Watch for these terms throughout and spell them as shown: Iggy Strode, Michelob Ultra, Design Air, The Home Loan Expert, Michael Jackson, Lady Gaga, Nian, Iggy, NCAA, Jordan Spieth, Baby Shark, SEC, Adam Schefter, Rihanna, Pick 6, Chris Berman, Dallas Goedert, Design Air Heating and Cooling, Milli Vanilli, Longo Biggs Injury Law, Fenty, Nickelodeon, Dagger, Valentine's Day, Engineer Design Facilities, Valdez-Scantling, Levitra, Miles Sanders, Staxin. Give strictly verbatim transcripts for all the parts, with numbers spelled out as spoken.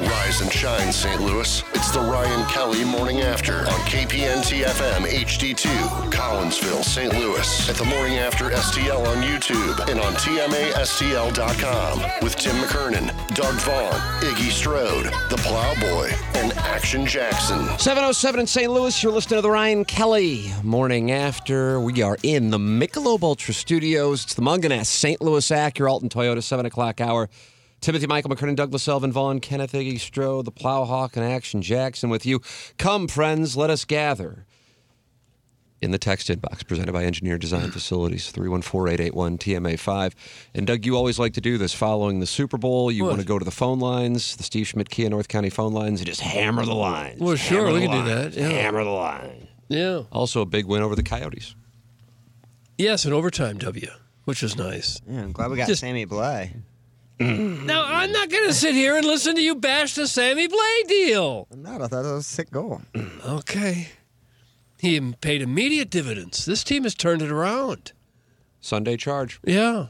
Rise and shine, Saint Louis. It's the Ryan Kelly Morning After on K P N T F M H D two, Collinsville, Saint Louis. At the Morning After S T L on YouTube and on T M A S T L dot com with Tim McKernan, Doug Vaughn, Iggy Strode, The Plowboy, and Action Jackson. seven oh seven in Saint Louis, you're listening to the Ryan Kelly Morning After. We are in the Michelob Ultra Studios. It's the Munganess, Saint Louis Acura, Alton Toyota, seven o'clock hour. Timothy, Michael McKernan, Douglas Elvin, Vaughn, Kenneth, Iggy Stroh, the Plowhawk, and Action Jackson with you. Come, friends, let us gather in the text inbox presented by Engineer Design Facilities, three one four, eight eight one, T M A five. And, Doug, you always like to do this following the Super Bowl. You what? want to go to the phone lines, the Steve Schmidt Kia North County phone lines, and just hammer the lines. Well, sure, hammer we can line. do that. Yeah. Hammer the line. Yeah. Also a big win over the Coyotes. Yes, an overtime W, which was nice. Yeah, I'm glad we got just- Sammy Blay. Now, I'm not going to sit here and listen to you bash the Sammy Blay deal. I'm not. I thought that was a sick goal. Okay. He paid immediate dividends. This team has turned it around. Sunday charge. Yeah.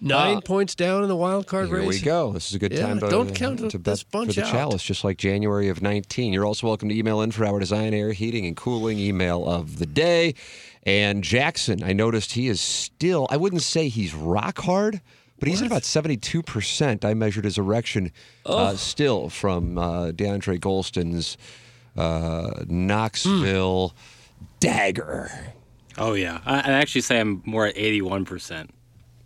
Nine uh, points down in the wild card here race. Here we go. This is a good yeah, time to, don't uh, count to this bet bunch for the out. Chalice, just like January of nineteen. You're also welcome to email in for our Design Air Heating and Cooling email of the day. And Jackson, I noticed he is still, I wouldn't say he's rock hard, but he's what? at about seventy-two percent. I measured his erection oh. uh, still from uh, DeAndre Gholston's uh, Knoxville mm. dagger. Oh, yeah. I'd actually say I'm more at eighty-one percent.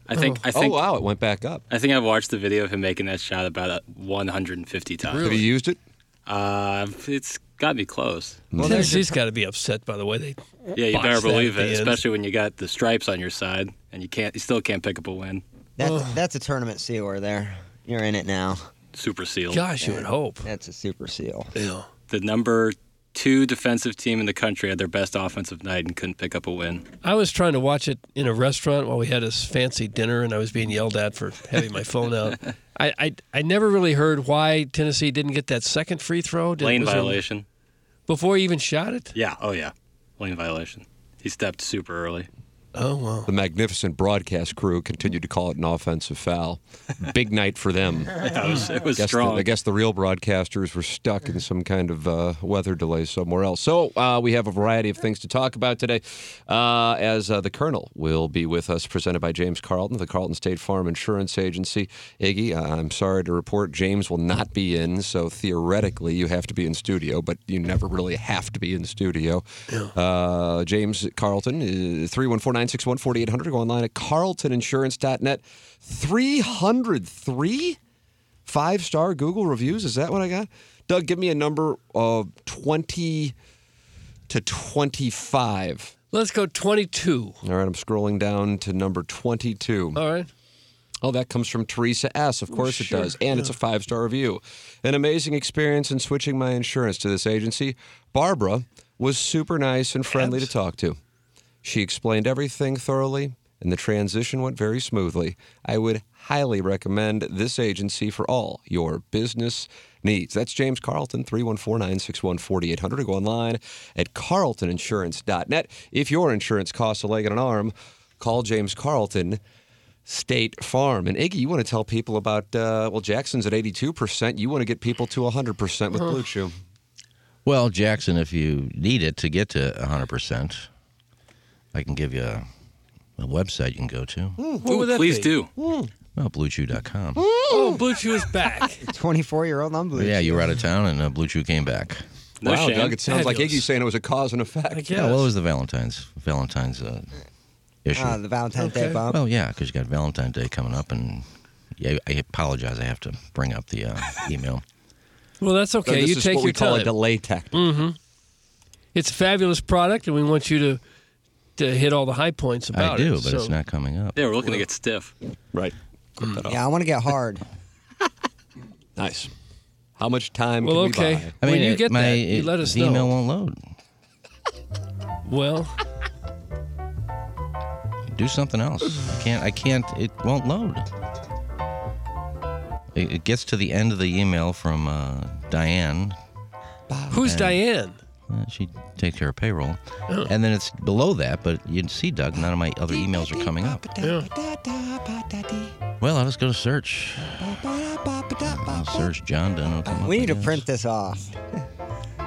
I think, oh. I think. Oh, wow. It went back up. I think I've watched the video of him making that shot about one hundred fifty times. Really? Have you used it? Uh, it's got to be close. Well, Tennessee's got to be upset, by the way. They yeah, you better believe it, especially when you got the stripes on your side and you can't, you still can't pick up a win. That's, that's a tournament sealer there. You're in it now. Super seal. Gosh, you would hope. That's a super seal. Yeah. The number two defensive team in the country had their best offensive night and couldn't pick up a win. I was trying to watch it in a restaurant while we had this fancy dinner, and I was being yelled at for having my phone out. I, I I never really heard why Tennessee didn't get that second free throw. Did, Lane violation. It, before he even shot it? Yeah. Oh, yeah. Lane violation. He stepped super early. Oh, wow. The magnificent broadcast crew continued to call it an offensive foul. Big night for them. Yeah, it was, it was I strong. The, I guess the real broadcasters were stuck in some kind of uh, weather delay somewhere else. So uh, we have a variety of things to talk about today, uh, as uh, the Colonel will be with us, presented by James Carlton, the Carlton State Farm Insurance Agency. Iggy, uh, I'm sorry to report James will not be in, so theoretically you have to be in studio, but you never really have to be in studio. Uh, James Carlton, is three one four, nine six one, four eight zero zero. Go online at carlton insurance dot net. three hundred three five-star Google reviews. Is that what I got? Doug, give me a number of twenty to twenty-five. Let's go twenty-two. All right, I'm scrolling down to number twenty-two. All right. Oh, that comes from Teresa S. Of course oh, sure. it does. And yeah. It's a five-star review. An amazing experience in switching my insurance to this agency. Barbara was super nice and friendly That's- to talk to. She explained everything thoroughly, and the transition went very smoothly. I would highly recommend this agency for all your business needs. That's James Carlton, three one four, nine six one, four eight zero zero. Go online at carlton insurance dot net. If your insurance costs a leg and an arm, call James Carlton State Farm. And, Iggy, you want to tell people about, uh, well, Jackson's at eighty-two percent. You want to get people to one hundred percent with Blue Chew. Well, Jackson, if you need it to get to one hundred percent. I can give you a, a website you can go to. Ooh, Ooh, please be? do. Well, Blue Chew dot com. Oh, BlueChew is back. twenty-four-year-old on BlueChew. Yeah, you were out of town, and uh, BlueChew came back. No wow, shame. Doug, it sounds Fabulous. Like Iggy's saying it was a cause and effect. Yeah, well, it was the Valentine's Valentine's uh, issue. Uh, the Valentine's okay. Day bomb. Well, yeah, because you got Valentine's Day coming up, and yeah, I apologize. I have to bring up the uh, email. Well, that's okay. So this you is take what your we call time. A delay tactic. Mm-hmm. It's a fabulous product, and we want you to to hit all the high points about it. I do, it, but so. It's not coming up. Yeah, we're looking well, to get stiff. Right. Mm. Yeah, I want to get hard. Nice. How much time well, can we okay. buy? I mean, when you it, get my, that, it, you let us know. The email won't load. Well, do something else. I can't. I can't. It won't load. It, it gets to the end of the email from uh, Diane. Who's and, Diane? Uh, she takes care of payroll, oh. and then it's below that. But you'd see, Doug, none of my other emails are coming up. Yeah. Well, I'll just go to search. I'll search John Dunn. Up, we need to print this off.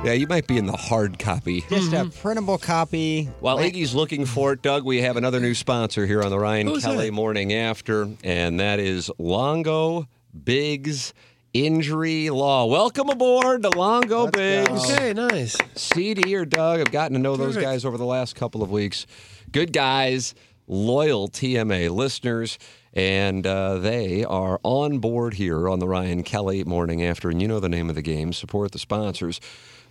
Yeah, you might be in the hard copy. Just mm-hmm. a printable copy. While like- Iggy's looking for it, Doug, we have another new sponsor here on the Ryan Who's Kelly that? Morning After, and that is Longo Biggs Injury Law. Welcome aboard to Longo Let's Biggs. Go. Okay, nice. C D or Doug, I've gotten to know Perfect. Those guys over the last couple of weeks. Good guys, loyal T M A listeners. And uh, they are on board here on the Ryan Kelly Morning After. And you know the name of the game. Support the sponsors.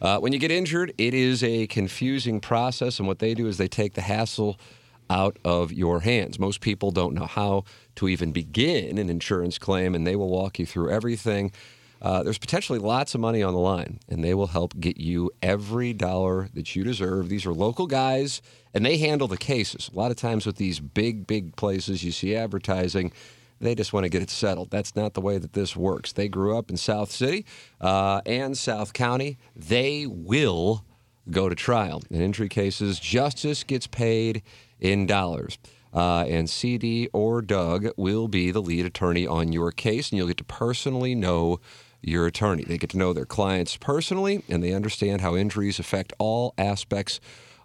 Uh, when you get injured, it is a confusing process. And what they do is they take the hassle out of your hands. Most people don't know how to even begin an insurance claim, and they will walk you through everything. Uh, there's potentially lots of money on the line, and they will help get you every dollar that you deserve. These are local guys, and they handle the cases. A lot of times with these big, big places you see advertising, they just want to get it settled. That's not the way that this works. They grew up in South City uh, and South County. They will go to trial. In injury cases, justice gets paid in dollars. Uh, and C D or Doug will be the lead attorney on your case, and you'll get to personally know your attorney. They get to know their clients personally, and they understand how injuries affect all aspects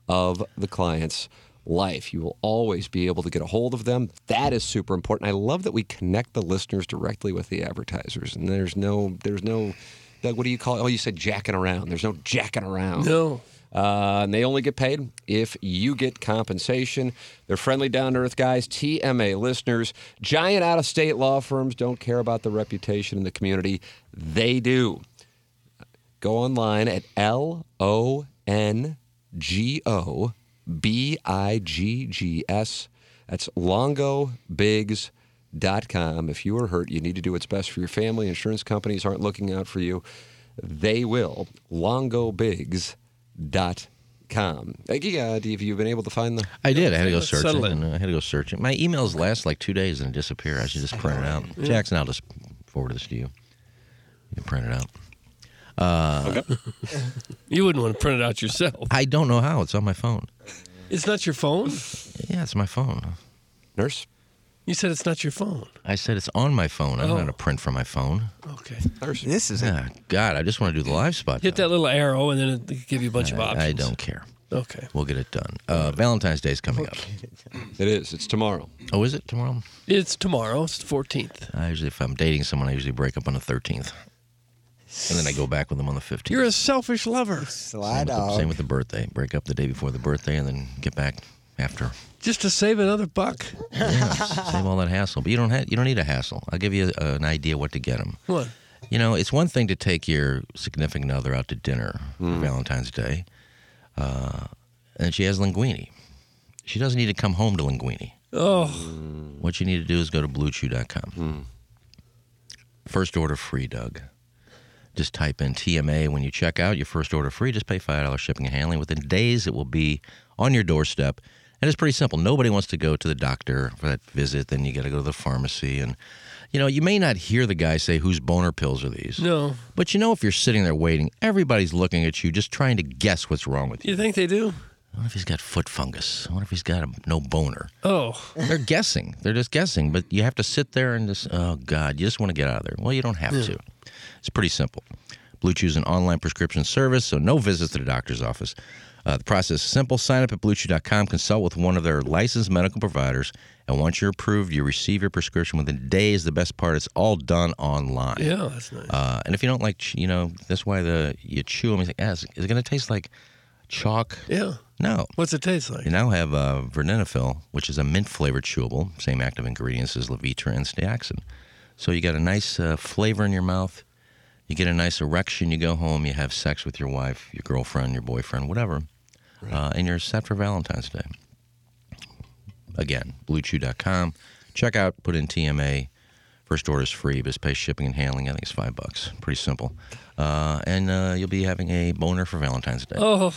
of the client's life. You will always be able to get a hold of them. That is super important. I love that we connect the listeners directly with the advertisers, and there's no, there's no, Doug, what do you call it? Oh, you said jacking around. There's no jacking around. No. Uh, and they only get paid if you get compensation. They're friendly, down-to-earth guys, T M A listeners. Giant out-of-state law firms don't care about the reputation in the community. They do. Go online at L O N G O B I G G S. That's longo biggs dot com. If you are hurt, you need to do what's best for your family. Insurance companies aren't looking out for you. They will. longo biggs dot com. Dot com. Iggy, uh, have you been able to find the? I did. I had to go search it. And, uh, I had to go search it. My emails last like two days and disappear. I should just print it out. Yeah. Jackson, I'll just forward this to you. You can print it out. Uh, okay. You wouldn't want to print it out yourself. I don't know how. It's on my phone. It's not your phone? Yeah, it's my phone. Nurse? You said it's not your phone. I said it's on my phone. I'm oh. not a print from my phone. Okay. This is ah, it. God, I just want to do the live spot. Hit now. That little arrow, and then it'll give you a bunch I, of options. I don't care. Okay. We'll get it done. Uh, Valentine's Day is coming okay. up. It is. It's tomorrow. Oh, is it tomorrow? It's tomorrow. It's the fourteenth. I usually, if I'm dating someone, I usually break up on the thirteenth. And then I go back with them on the fifteenth. You're a selfish lover. Slide off. Same, same with the birthday. Break up the day before the birthday, and then get back after. Just to save another buck. Yeah, save all that hassle. But you don't have, you don't need a hassle. I'll give you a, an idea what to get them. What? You know, it's one thing to take your significant other out to dinner mm. for Valentine's Day, uh, and she has linguine. She doesn't need to come home to linguine. Oh. What you need to do is go to blue chew dot com. Mm. First order free, Doug. Just type in T M A when you check out. Your first order free. Just pay five dollars shipping and handling. Within days, it will be on your doorstep. And it's pretty simple. Nobody wants to go to the doctor for that visit. Then you got to go to the pharmacy. And, you know, you may not hear the guy say, whose boner pills are these? No. But, you know, if you're sitting there waiting, everybody's looking at you just trying to guess what's wrong with you. You think they do? I wonder if he's got foot fungus. I wonder if he's got a, no boner. Oh. They're guessing. They're just guessing. But you have to sit there and just, oh, God, you just want to get out of there. Well, you don't have yeah. to. It's pretty simple. BlueChew is an online prescription service, so no visits to the doctor's office. Uh, the process is simple. Sign up at blue chew dot com, consult with one of their licensed medical providers, and once you're approved, you receive your prescription within days. The best part, it's all done online. Yeah, that's nice. Uh, and if you don't like, you know, that's why the you chew them. You think, ah, is it going to taste like chalk? Yeah. No. What's it taste like? You now have uh, verdenafil, which is a mint-flavored chewable, same active ingredients as Levitra and Staxin. So you got a nice uh, flavor in your mouth. You get a nice erection. You go home. You have sex with your wife, your girlfriend, your boyfriend, whatever. Right. Uh, and you're set for Valentine's Day. Again, blue chew dot com. Check out, put in T M A. First order is free. Just pay shipping and handling. I think it's five bucks. Pretty simple. Uh, and uh, you'll be having a boner for Valentine's Day. Oh.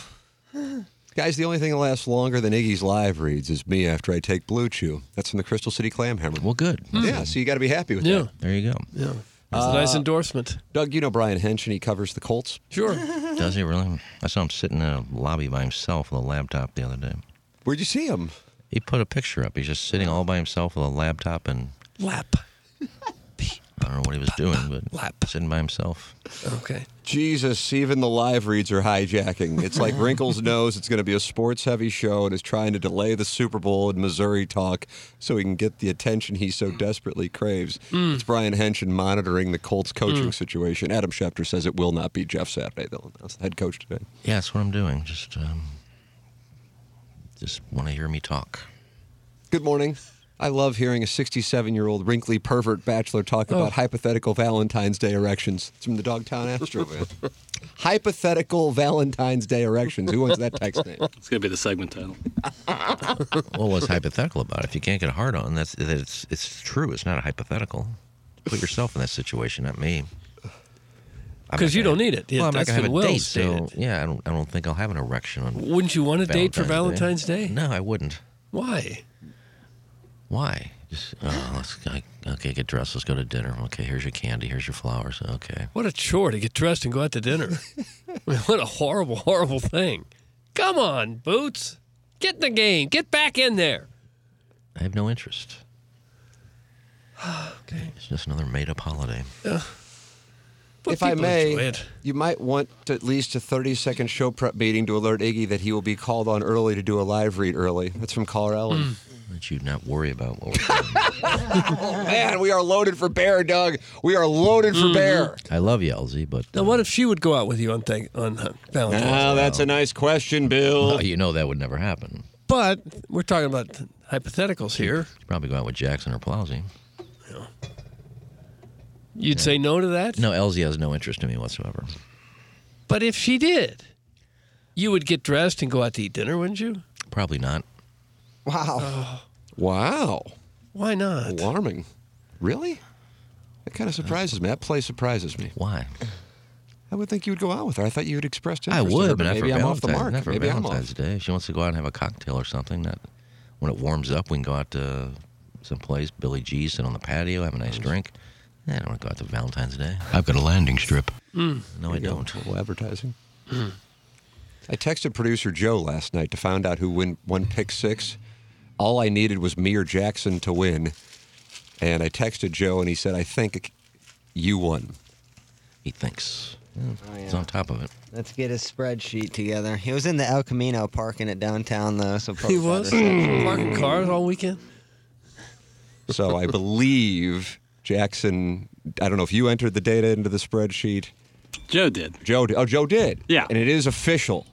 Guys, the only thing that lasts longer than Iggy's live reads is me after I take Blue Chew. That's from the Crystal City Clam Hammer. Well, good. Mm-hmm. Yeah, so you got to be happy with yeah. that. There you go. Yeah. That's uh, a nice endorsement. Doug, you know Brian Hench, and he covers the Colts. Sure. Does he really? I saw him sitting in a lobby by himself with a laptop the other day. Where'd you see him? He put a picture up. He's just sitting all by himself with a laptop and... Lap. I don't know what he was doing, but Lap. Sitting by himself. Okay. Jesus, even the live reads are hijacking. It's like Wrinkles knows it's going to be a sports-heavy show and is trying to delay the Super Bowl and Missouri talk so he can get the attention he so desperately craves. Mm. It's Brian Hench monitoring the Colts coaching mm. situation. Adam Schefter says it will not be Jeff Saturday. They'll announce the head coach today. Yeah, that's what I'm doing. Just, um, just want to hear me talk. Good morning. I love hearing a sixty-seven-year-old wrinkly pervert bachelor talk about oh. hypothetical Valentine's Day erections. It's from the Dogtown Astro, man. Hypothetical Valentine's Day erections. Who wants that text name? It's going to be the segment title. Well, what's hypothetical about it? If you can't get a hard on, that's that it's it's true. It's not a hypothetical. Put yourself in that situation, not me. Because you don't need it. Yeah, well, I'm not going to have a date, so yeah, I don't, I don't think I'll have an erection on Wouldn't you want a Valentine's date for Valentine's Day? Day? No, I wouldn't. Why? Why? Just, oh, let's, I, okay, get dressed. Let's go to dinner. Okay, here's your candy. Here's your flowers. Okay. What a chore to get dressed and go out to dinner. I mean, what a horrible, horrible thing. Come on, Boots. Get in the game. Get back in there. I have no interest. Okay. It's just another made-up holiday. Uh, if I may, you might want to at least a thirty-second show prep meeting to alert Iggy that he will be called on early to do a live read early. That's from Colorado. Mm. That you not worry about what we're doing. Oh, man, we are loaded for bear, Doug. We are loaded for mm-hmm. bear. I love you, Elsie, but... Now, um, what if she would go out with you on, th- on Valentine's Day? Now, that's a nice question, Bill. Well, you know that would never happen. But we're talking about hypotheticals here. She'd probably go out with Jackson or Plowsy. Yeah. You'd yeah. say no to that? No, Elsie has no interest in me whatsoever. But if she did, you would get dressed and go out to eat dinner, wouldn't you? Probably not. Wow. Oh. Wow. Why not? Alarming. Really? That kind of surprises me. That play surprises me. Why? I would think you would go out with her. I thought you had expressed interest. I would, in her, but, but maybe I'm off the mark. Not for maybe Valentine's Day. If she wants to go out and have a cocktail or something, that when it warms up, we can go out to some place, Billy G's, sit on the patio, have a nice drink. I don't want to go out to Valentine's Day. I've got a landing strip. Mm. No, there I don't. A little advertising. Mm. I texted producer Joe last night to find out who win, won Pick six. All I needed was me or Jackson to win. And I texted Joe, and he said, I think you won. He thinks. Yeah, oh, yeah. He's on top of it. Let's get his spreadsheet together. He was in the El Camino parking at downtown, though. So he was? Parking cars all weekend? So I believe Jackson, I don't know if you entered the data into the spreadsheet. Joe did. Joe did. Oh, Joe did. Yeah. And it is official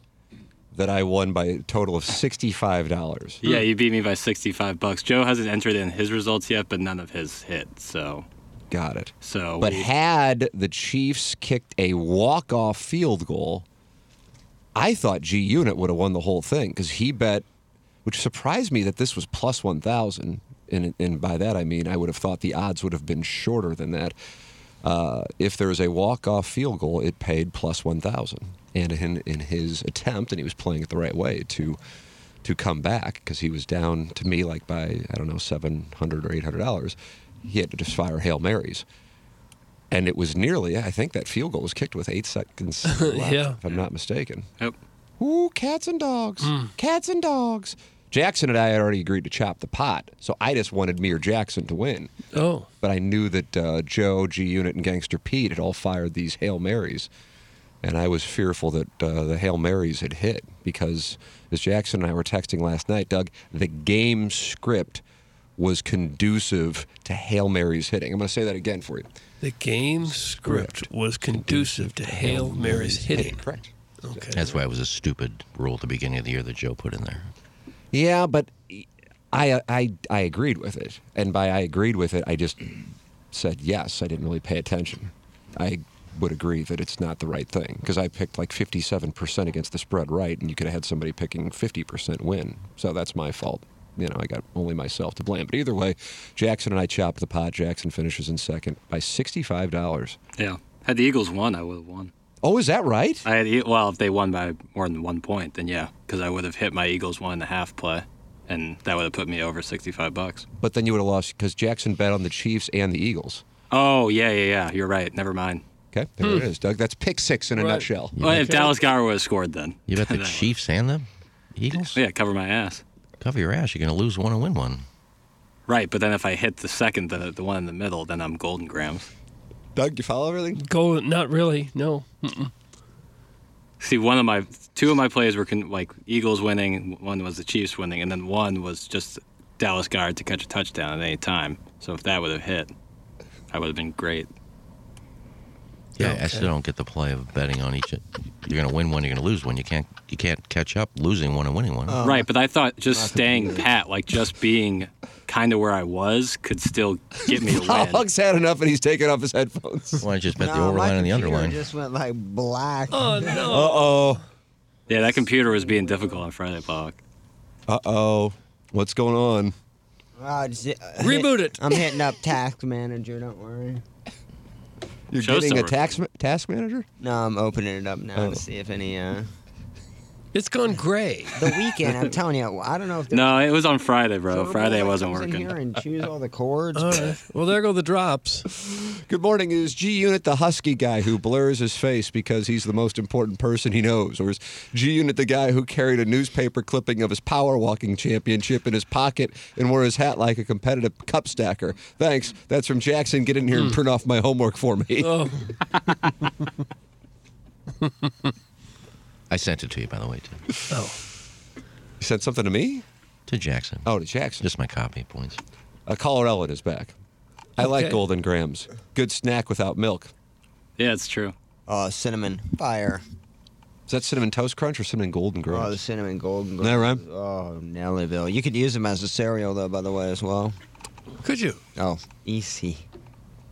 that I won by a total of sixty-five dollars. Yeah, you beat me by sixty-five bucks. Joe hasn't entered in his results yet, but none of his hit, so... Got it. So, But we... had the Chiefs kicked a walk-off field goal, I thought G-Unit would have won the whole thing, because he bet, which surprised me that this was plus one thousand, and, and by that I mean I would have thought the odds would have been shorter than that. Uh, if there was a walk-off field goal, it paid plus one thousand. And in, in his attempt, and he was playing it the right way, to to come back, because he was down to me like by, I don't know, seven hundred dollars or eight hundred dollars, he had to just fire Hail Marys. And it was nearly, I think that field goal was kicked with eight seconds left, yeah. if I'm not mistaken. Yep. Ooh, cats and dogs. Mm. Cats and dogs. Jackson and I had already agreed to chop the pot, so I just wanted me or Jackson to win. Oh. But I knew that uh, Joe, G-Unit, and Gangster Pete had all fired these Hail Marys. And I was fearful that uh, the Hail Marys had hit because, as Jackson and I were texting last night, Doug, the game script was conducive to Hail Marys hitting. I'm going to say that again for you. The game script, script was conducive, conducive to Hail, Hail Marys hitting. hitting. Correct. Okay. That's why it was a stupid rule at the beginning of the year that Joe put in there. Yeah, but I I, I agreed with it. And by I agreed with it, I just said yes. I didn't really pay attention. I would agree that it's not the right thing because I picked like fifty-seven percent against the spread right, and you could have had somebody picking fifty percent win. So that's my fault. You know, I got only myself to blame. But either way, Jackson and I chopped the pot. Jackson finishes in second by sixty-five dollars. Yeah. Had the Eagles won, I would have won. Oh, is that right? I had, well, if they won by more than one point, then yeah, because I would have hit my Eagles one and a half play, and that would have put me over sixty-five bucks. But then you would have lost because Jackson bet on the Chiefs and the Eagles. Oh, yeah, yeah, yeah. You're right. Never mind. Okay, there hmm. it is, Doug. That's pick six in a right. nutshell. Well, if Dallas Goedert would have scored then. You bet the Chiefs and the Eagles? Yeah, cover my ass. Cover your ass. You're going to lose one and win one. Right, but then if I hit the second, the, the one in the middle, then I'm golden grams. Doug, you follow everything? Go, not really, no. Mm-mm. See, one of my, two of my plays were con- like Eagles winning, one was the Chiefs winning, and then one was just Dallas Goedert to catch a touchdown at any time. So if that would have hit, I would have been great. Yeah, okay. I still don't get the play of betting on each. You're going to win one, you're going to lose one. You can't you can't catch up losing one and winning one. Uh, right, but I thought just staying pat, like just being kind of where I was, could still get me a win. Hug's had enough and he's taking off his headphones. Well, I just bet no, the overline and the underline. Just went like black. Oh, no. Uh-oh. Yeah, that computer was being difficult on Friday, Pac. Uh-oh. What's going on? Uh, just, uh, Reboot hit, it. I'm hitting up Task Manager, don't worry. You're Show getting somewhere. a tax, task manager? No, I'm opening it up now oh. to see if any... Uh... It's gone gray. The weekend, I'm telling you, I don't know if... No, was... it was on Friday, bro. So Friday I wasn't working. In here and choose all the chords. All right. Well, there go the drops. Good morning. Is G-Unit the husky guy who blurs his face because he's the most important person he knows? Or is G-Unit the guy who carried a newspaper clipping of his power walking championship in his pocket and wore his hat like a competitive cup stacker? Thanks. That's from Jackson. Get in here and print off my homework for me. Oh. I sent it to you, by the way, too. Oh. You sent something to me? To Jackson. Oh, to Jackson. Just my copy points. A caller Ellen is back. I okay. like golden grams. Good snack without milk. Yeah, it's true. Oh, uh, cinnamon. Fire. Is that cinnamon toast crunch or cinnamon golden grams? Oh, the cinnamon golden grams. That right? Oh, Nellyville. You could use them as a cereal, though, by the way, as well. Could you? Oh, easy.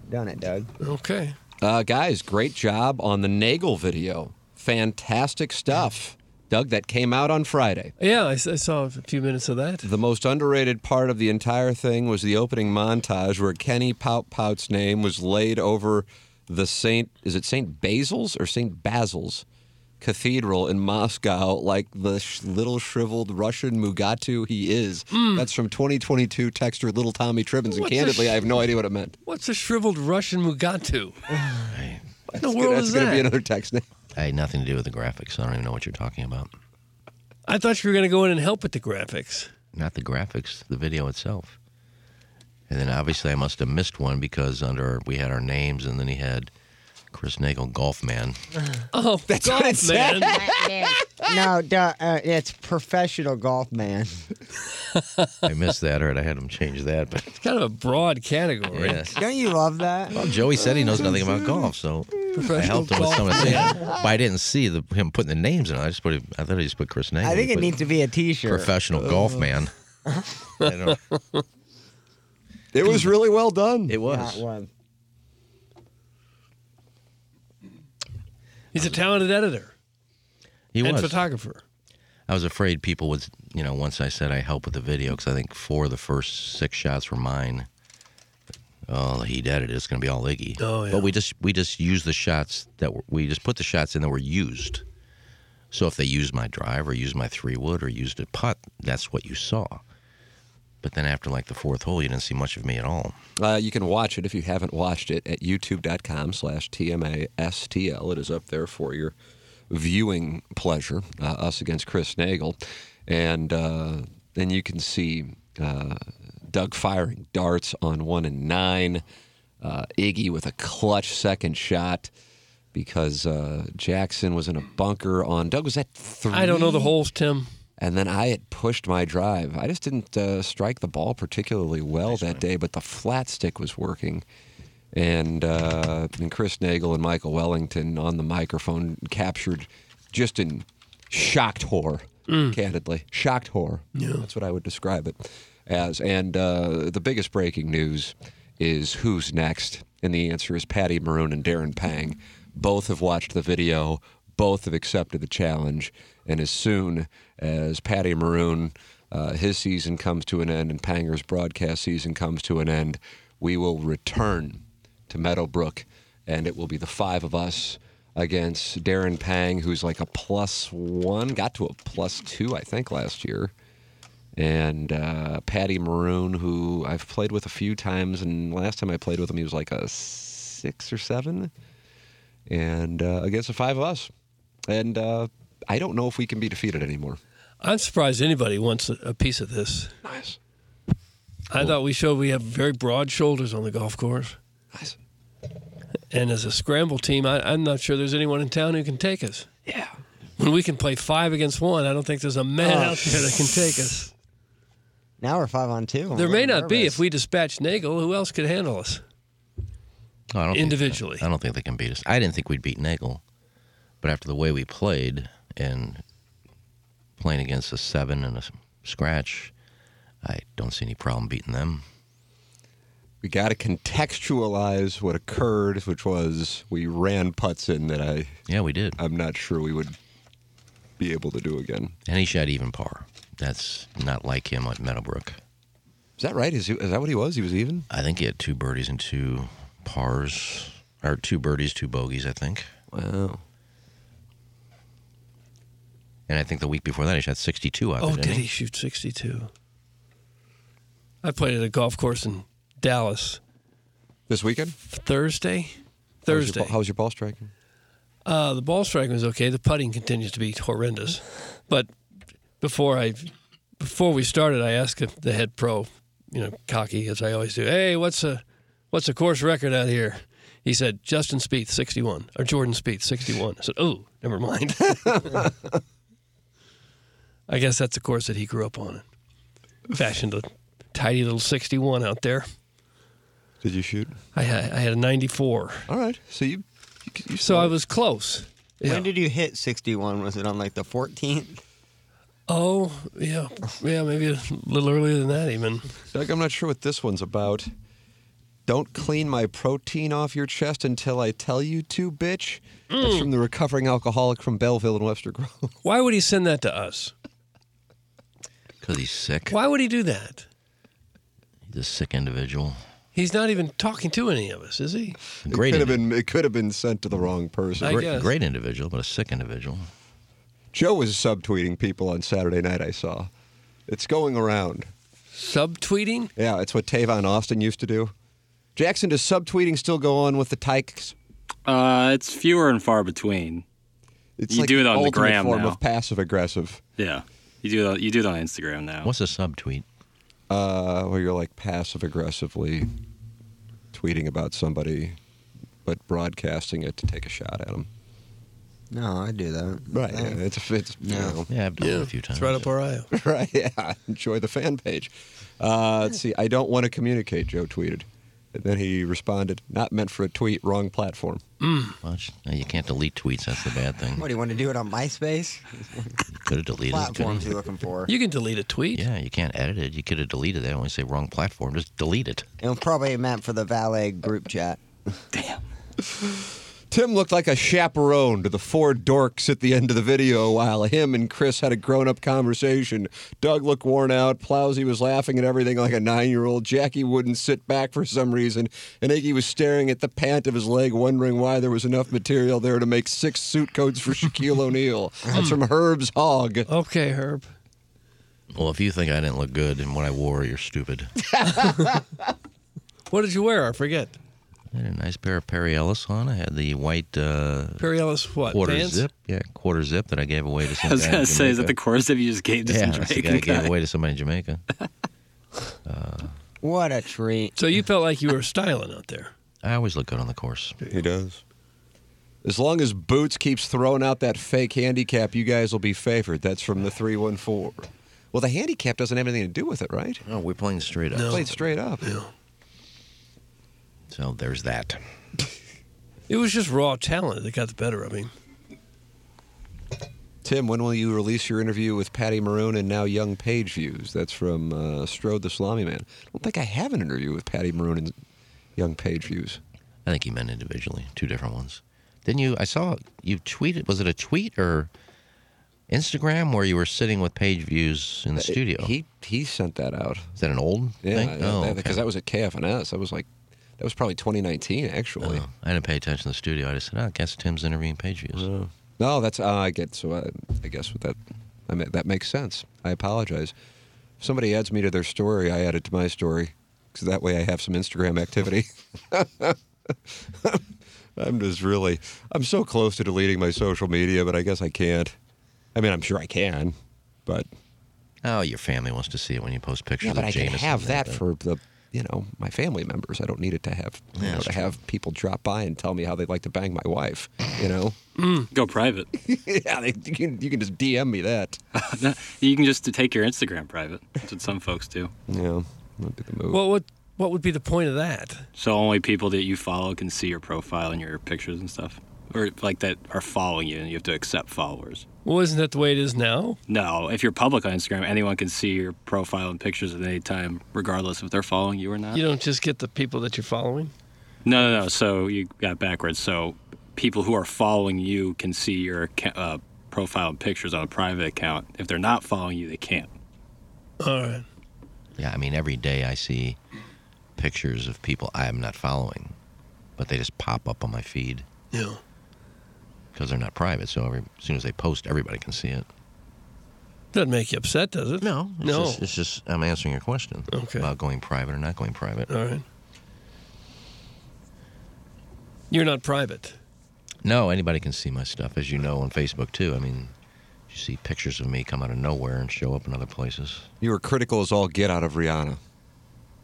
Done it, Doug. Okay. Uh, guys, great job on the Nagel video. Fantastic stuff. Doug, that came out on Friday. Yeah, I, I saw a few minutes of that. The most underrated part of the entire thing was the opening montage where Kenny Pout Pout's name was laid over the Saint, is it Saint Basil's or Saint Basil's Cathedral in Moscow, like the sh- little shriveled Russian Mugatu he is. Mm. That's from twenty twenty-two texter Little Tommy Tribbins, and candidly, sh- I have no idea what it meant. What's a shriveled Russian Mugatu? What in the world is that? That's going to be another text name. I had nothing to do with the graphics, so I don't even know what you're talking about. I thought you were going to go in and help with the graphics. Not the graphics, the video itself. And then obviously I must have missed one because under we had our names, and then he had Chris Nagel, Golf Man. Oh, that's Golf what Man. No, duh, uh, it's Professional Golf Man. I missed that, or I had him change that. But it's kind of a broad category. Yes. Don't you love that? Well, Joey said he knows nothing about golf, so... I helped him with some of the things, but I didn't see the, him putting the names in. I just put. I thought he just put Chris Nagel. I think it needs to be a T-shirt. Professional uh, golf man. I don't know. It was really well done. It was. One. He's a talented editor. He was. And photographer. I was afraid people would, you know, once I said I help with the video, because I think four of the first six shots were mine. Oh, he did it. It's going to be all Iggy. Oh, yeah. But we just we just used the shots that were, we just put the shots in that were used. So if they used my drive or used my three wood or used a putt, that's what you saw. But then after like the fourth hole, you didn't see much of me at all. Uh, you can watch it if you haven't watched it at youtube dot com slash T M A S T L. It is up there for your viewing pleasure. Uh, us against Chris Nagel, and uh, then you can see. Uh, Doug firing darts on one and nine. Uh, Iggy with a clutch second shot. because uh, Jackson was in a bunker on... Doug, was that three? I don't know the holes, Tim. And then I had pushed my drive. I just didn't uh, strike the ball particularly well nice that way. day, but the flat stick was working. And, uh, and Chris Nagel and Michael Wellington on the microphone captured just in shocked horror, mm. candidly. Shocked horror. Yeah. That's what I would describe it as. And uh, the biggest breaking news is who's next. And the answer is Patty Maroon and Darren Pang. Both have watched the video. Both have accepted the challenge. And as soon as Patty Maroon, uh, his season comes to an end and Panger's broadcast season comes to an end, we will return to Meadowbrook, and it will be the five of us against Darren Pang, who's like a plus one, got to a plus two, I think, last year. And uh, Patty Maroon, who I've played with a few times, and last time I played with him, he was like a six or seven. And uh, against the five of us. And uh, I don't know if we can be defeated anymore. I'm surprised anybody wants a piece of this. Nice. I cool. thought we showed we have very broad shoulders on the golf course. Nice. And as a scramble team, I, I'm not sure there's anyone in town who can take us. Yeah. When we can play five against one, I don't think there's a man oh. out there that can take us. Now we're five on two. I'm there may not nervous. be. If we dispatch Nagel, who else could handle us? No, I don't individually. Think they, I don't think they can beat us. I didn't think we'd beat Nagel, but after the way we played and playing against a seven and a scratch, I don't see any problem beating them. We got to contextualize what occurred, which was we ran putts in that I... Yeah, we did. I'm not sure we would be able to do again. And he shot even par. That's not like him at Meadowbrook. Is that right? Is, he, is that what he was? He was even? I think he had two birdies and two... pars, or two birdies, two bogeys, I think. Wow. And I think the week before that, he shot sixty-two out of it. Oh, did he? he shoot sixty-two? I played at a golf course in Dallas. This weekend? Thursday. Thursday. How was your, how was your ball striking? Uh, the ball striking was okay. The putting continues to be horrendous. But before I, before we started, I asked the head pro, you know, cocky as I always do, hey, what's a... what's the course record out here? He said, Justin Spieth, sixty-one. Or Jordan Spieth, sixty-one. I said, oh, never mind. I guess that's the course that he grew up on. Fashioned a tidy little sixty-one out there. Did you shoot? I had, I had a ninety-four. All right. So you, you, you So I was close. When yeah. did you hit sixty-one? Was it on like the fourteenth? Oh, yeah. Yeah, maybe a little earlier than that even. Doug, I'm not sure what this one's about. Don't clean my protein off your chest until I tell you to, bitch. Mm. That's from the recovering alcoholic from Belleville and Webster Grove. Why would he send that to us? Because he's sick. Why would he do that? He's a sick individual. He's not even talking to any of us, is he? Great. It could have been, it could have been sent to the wrong person. I great, guess. Great individual, but a sick individual. Joe was subtweeting people on Saturday night, I saw. It's going around. Subtweeting? Yeah, it's what Tavon Austin used to do. Jackson, does subtweeting still go on with the tykes? Uh, it's fewer and far between. It's you like do it on the gram form now. Of passive aggressive. Yeah, you do it. You do it on Instagram now. What's a subtweet? Uh, where you're like passive aggressively tweeting about somebody, but broadcasting it to take a shot at them. No, I do that. Right. Yeah, it's a, it's no. you know, yeah, I've done yeah. it a few times. It's right up our aisle. Right. Yeah. Enjoy the fan page. Uh, let's see. I don't want to communicate. Joe tweeted. And then he responded, not meant for a tweet, wrong platform. Mm. Well, you can't delete tweets. That's the bad thing. What, do you want to do it on MySpace? Could have deleted it. Platforms you're looking for. You can delete a tweet. Yeah, you can't edit it. You could have deleted that. I only say wrong platform. Just delete it. It was probably meant for the valet group chat. Damn. Tim looked like a chaperone to the four dorks at the end of the video while him and Chris had a grown-up conversation. Doug looked worn out. Plowsy was laughing at everything like a nine-year-old. Jackie wouldn't sit back for some reason. And Iggy was staring at the pant of his leg, wondering why there was enough material there to make six suit coats for Shaquille O'Neal. That's from Herb's Hog. Okay, Herb. Well, if you think I didn't look good in what I wore, you're stupid. What did you wear? I forget. I had a nice pair of Perry Ellis on. I had the white uh, Perry Ellis what quarter pants? zip, yeah, quarter zip that I gave away to. Some I was guy gonna in say, is that the quarter zip you just gave to yeah, some Jamaican guy? I gave away to somebody in Jamaica. uh, what a treat! So you felt like you were styling out there. I always look good on the course. He does. As long as Boots keeps throwing out that fake handicap, you guys will be favored. That's from the three one four. Well, the handicap doesn't have anything to do with it, right? No, we're playing straight up. No. Played straight up. Yeah. So there's that. It was just raw talent that got the better of him. Tim, when will you release your interview with Patty Maroon and now Young Page Views? That's from uh, Strode the Salami Man. I don't think I have an interview with Patty Maroon and Young Page Views. I think you meant individually, two different ones. Didn't you? I saw you tweeted. Was it a tweet or Instagram where you were sitting with Page Views in the uh, studio? He he sent that out. Is that an old yeah, thing? Yeah, oh, because okay. that was at K F N S. That was like that was probably twenty nineteen actually. Oh, I didn't pay attention to the studio. I just said, oh, I guess Tim's interviewing Page Views. Oh. No, that's uh, I get. So I, I guess with that, I mean, that makes sense. I apologize. If somebody adds me to their story, I add it to my story, because that way I have some Instagram activity. I'm just really, I'm so close to deleting my social media, but I guess I can't. I mean, I'm sure I can, but oh, your family wants to see it when you post pictures. Yeah, but of I James can have that, that for the, you know, my family members. I don't need it to have, you know, to true. have people drop by and tell me how they'd like to bang my wife. You know, mm, go private. yeah, they, you, can, you can just D M me that. You can just take your Instagram private. That's what some folks do. Yeah, that'd be the move. Well, what? What would be the point of that? So only people that you follow can see your profile and your pictures and stuff? Or like that are following you and you have to accept followers? Well, isn't that the way it is now? No. If you're public on Instagram, anyone can see your profile and pictures at any time, regardless if they're following you or not. You don't just get the people that you're following? No, no, no. So you got backwards. So people who are following you can see your uh, profile and pictures on a private account. If they're not following you, they can't. All right. Yeah, I mean, every day I see pictures of people I am not following, but they just pop up on my feed. Yeah. Because they're not private, so every, as soon as they post, everybody can see it. Doesn't make you upset, does it? No. It's no. Just, it's just I'm answering your question okay. about going private or not going private. All right. You're not private. No, anybody can see my stuff, as you know, on Facebook, too. I mean, you see pictures of me come out of nowhere and show up in other places. You were critical as all get out of Rihanna.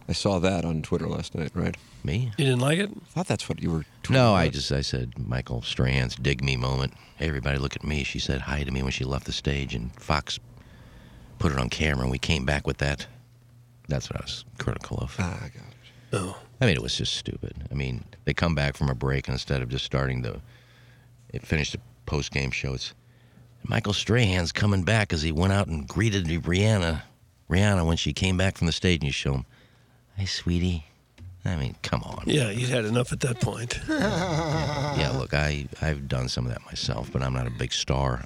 I saw that on Twitter last night, right? Me? You didn't like it? I thought that's what you were tweeting No, about. I just, I said, Michael Strahan's dig me moment. Hey, everybody, look at me. She said hi to me when she left the stage, and Fox put it on camera, and we came back with that. That's what I was critical of. Ah, I got it. Oh. I mean, it was just stupid. I mean, they come back from a break, and instead of just starting the, it finished the post-game show, it's, Michael Strahan's coming back as he went out and greeted Rihanna, Rihanna when she came back from the stage, and you show him, hey, sweetie. I mean, come on. Yeah, you'd had enough at that point. yeah, yeah, look, I, I've done some of that myself, but I'm not a big star.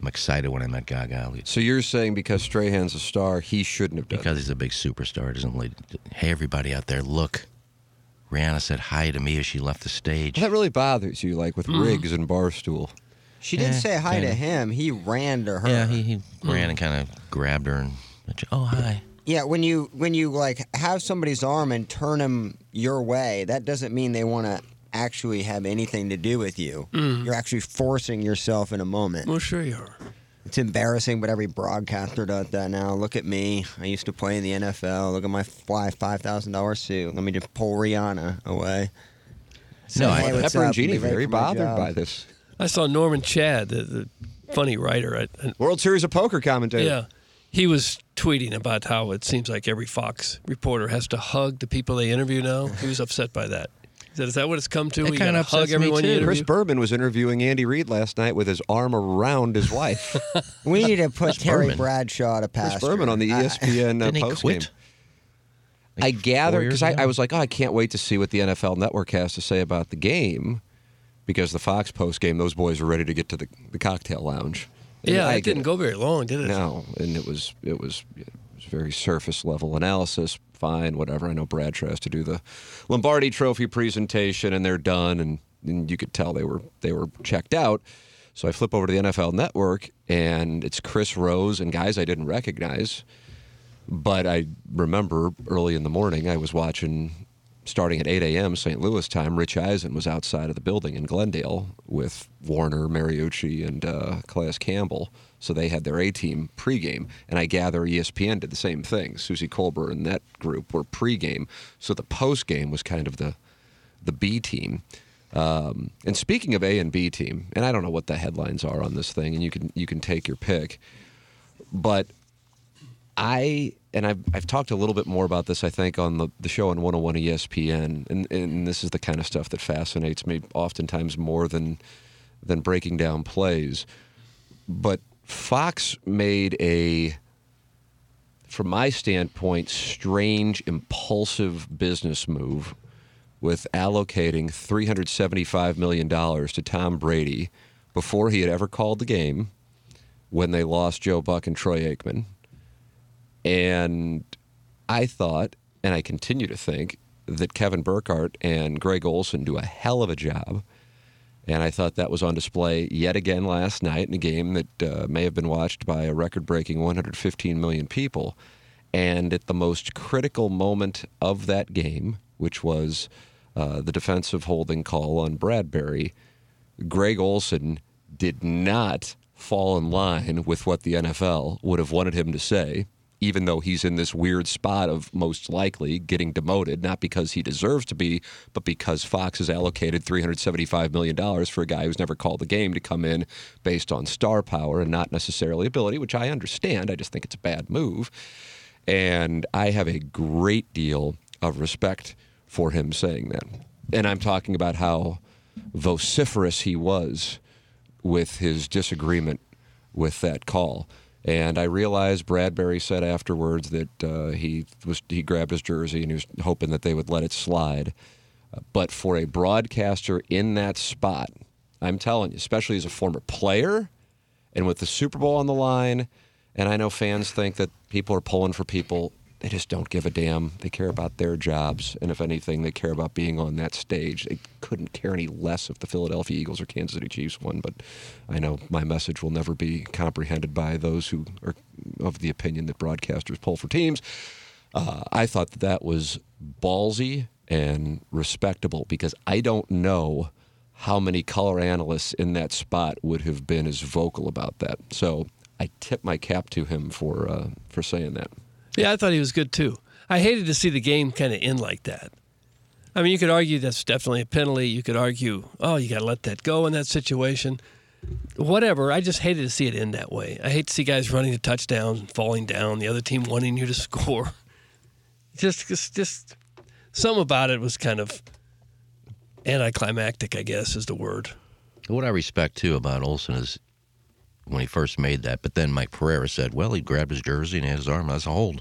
I'm excited when I met Gaga. So you're saying because Strahan's a star, he shouldn't have done because it? Because he's a big superstar. It doesn't really, hey, everybody out there, look. Rihanna said hi to me as she left the stage. Well, that really bothers you, like with mm. Riggs and Barstool. She didn't eh, say hi kinda. to him. He ran to her. Yeah, he, he mm. ran and kind of grabbed her and, oh, hi. Yeah, when you when you like have somebody's arm and turn them your way, that doesn't mean they want to actually have anything to do with you. Mm. You're actually forcing yourself in a moment. Well, sure you are. It's embarrassing, but every broadcaster does that now. Look at me. I used to play in the N F L. Look at my fly five thousand dollars suit. Let me just pull Rihanna away. So, no, hey, I, Pepper and Jeannie very bothered by this. I saw Norman Chad, the, the funny writer. At, at, World Series of Poker commentator. Yeah. He was tweeting about how it seems like every Fox reporter has to hug the people they interview now. He was upset by that. He said, is that what it's come to? It kind of hug everyone you interview? Chris Berman was interviewing Andy Reid last night with his arm around his wife. We need to put Chris Terry Berman. Bradshaw to pasture. Chris Berman on the E S P N uh, postgame. Like I gather, because I, I was like, oh, I can't wait to see what the N F L Network has to say about the game, because the Fox postgame, those boys were ready to get to the, the cocktail lounge. And yeah, I, it didn't go very long, did it? No, and it was it was, it was very surface-level analysis, fine, whatever. I know Bradshaw has to do the Lombardi Trophy presentation, and they're done, and, and you could tell they were they were checked out. So I flip over to the N F L Network, and it's Chris Rose and guys I didn't recognize. But I remember early in the morning, I was watching, starting at eight a.m. Saint Louis time, Rich Eisen was outside of the building in Glendale with Warner, Mariucci, and uh, Class Campbell. So they had their A-team pregame. And I gather E S P N did the same thing. Susie Kolber and that group were pregame. So the postgame was kind of the the B-team. Um, and speaking of A and B team, and I don't know what the headlines are on this thing, and you can you can take your pick, but I and I've I've talked a little bit more about this, I think, on the, the show on one oh one E S P N, and, and this is the kind of stuff that fascinates me oftentimes more than than breaking down plays. But Fox made a, from my standpoint, strange, impulsive business move with allocating three hundred seventy-five million dollars to Tom Brady before he had ever called the game when they lost Joe Buck and Troy Aikman. And I thought, and I continue to think, that Kevin Burkhardt and Greg Olsen do a hell of a job. And I thought that was on display yet again last night in a game that uh, may have been watched by a record-breaking one hundred fifteen million people. And at the most critical moment of that game, which was uh, the defensive holding call on Bradbury, Greg Olsen did not fall in line with what the N F L would have wanted him to say, even though he's in this weird spot of most likely getting demoted, not because he deserves to be, but because Fox has allocated three hundred seventy-five million dollars for a guy who's never called the game to come in based on star power and not necessarily ability, which I understand. I just think it's a bad move. And I have a great deal of respect for him saying that. And I'm talking about how vociferous he was with his disagreement with that call. And I realized Bradbury said afterwards that uh, he was he grabbed his jersey and he was hoping that they would let it slide. Uh, but for a broadcaster in that spot, I'm telling you, especially as a former player and with the Super Bowl on the line, and I know fans think that people are pulling for people. They just don't give a damn. They care about their jobs. And if anything, they care about being on that stage. They couldn't care any less if the Philadelphia Eagles or Kansas City Chiefs won. But I know my message will never be comprehended by those who are of the opinion that broadcasters pull for teams. Uh, I thought that, that was ballsy and respectable because I don't know how many color analysts in that spot would have been as vocal about that. So I tip my cap to him for uh, for saying that. Yeah, I thought he was good, too. I hated to see the game kind of end like that. I mean, you could argue that's definitely a penalty. You could argue, oh, you got to let that go in that situation. Whatever. I just hated to see it end that way. I hate to see guys running to touchdowns and falling down, the other team wanting you to score. Just, just, just something about it was kind of anticlimactic, I guess, is the word. What I respect, too, about Olsen is when he first made that, but then Mike Pereira said, well, he grabbed his jersey and had his arm. That's a hold.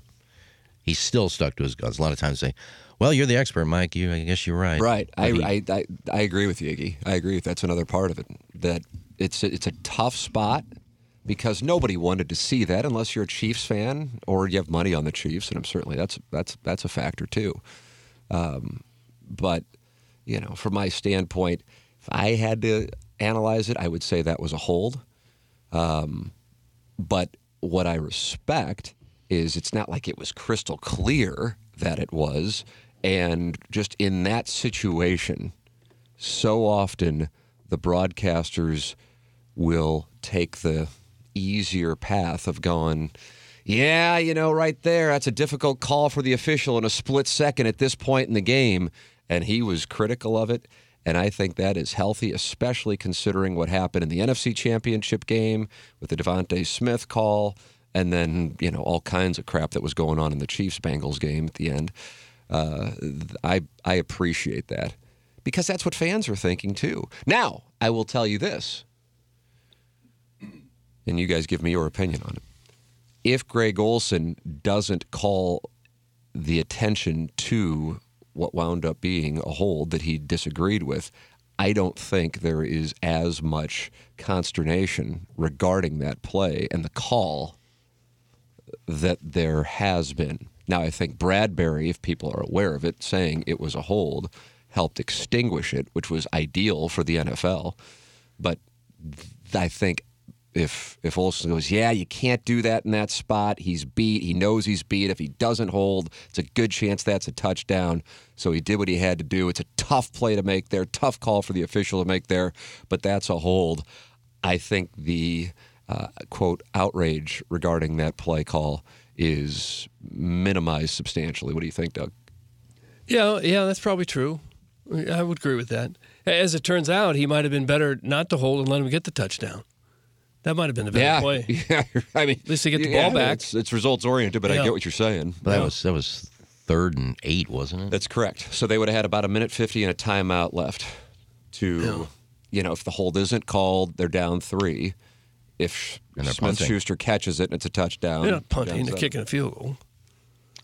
He still stuck to his guns. A lot of times they say, well, you're the expert, Mike. You, I guess you're right. Right. I, he, I, I I agree with you, Iggy. I agree with that's another part of it, that it's it's a tough spot because nobody wanted to see that unless you're a Chiefs fan or you have money on the Chiefs, and I'm certainly that's that's that's a factor too. Um, but, you know, from my standpoint, if I had to analyze it, I would say that was a hold. Um, but what I respect is it's not like it was crystal clear that it was. And just in that situation, so often the broadcasters will take the easier path of going, yeah, you know, right there, that's a difficult call for the official in a split second at this point in the game. And he was critical of it. And I think that is healthy, especially considering what happened in the N F C Championship game with the Devontae Smith call and then, you know, all kinds of crap that was going on in the Chiefs-Bengals game at the end. Uh, I I appreciate that because that's what fans are thinking, too. Now, I will tell you this, and you guys give me your opinion on it. If Greg Olsen doesn't call the attention to what wound up being a hold that he disagreed with, I don't think there is as much consternation regarding that play and the call that there has been. Now, I think Bradbury, if people are aware of it, saying it was a hold, helped extinguish it, which was ideal for the N F L. But I think if if Olsen goes, yeah, you can't do that in that spot. He's beat. He knows he's beat. If he doesn't hold, it's a good chance that's a touchdown. So he did what he had to do. It's a tough play to make there, tough call for the official to make there, but that's a hold. I think the, uh, quote, outrage regarding that play call is minimized substantially. What do you think, Doug? Yeah, yeah, that's probably true. I would agree with that. As it turns out, he might have been better not to hold and let him get the touchdown. That might have been the better yeah, play. Yeah, I mean, at least they get the yeah, ball back. It's, it's results oriented, but yeah. I get what you're saying. But that yeah. was that was third and eight, wasn't it? That's correct. So they would have had about a minute fifty and a timeout left. To yeah. you know, if the hold isn't called, they're down three. If Smith-Schuster catches it and it's a touchdown, they're not punting; they're kicking a field goal.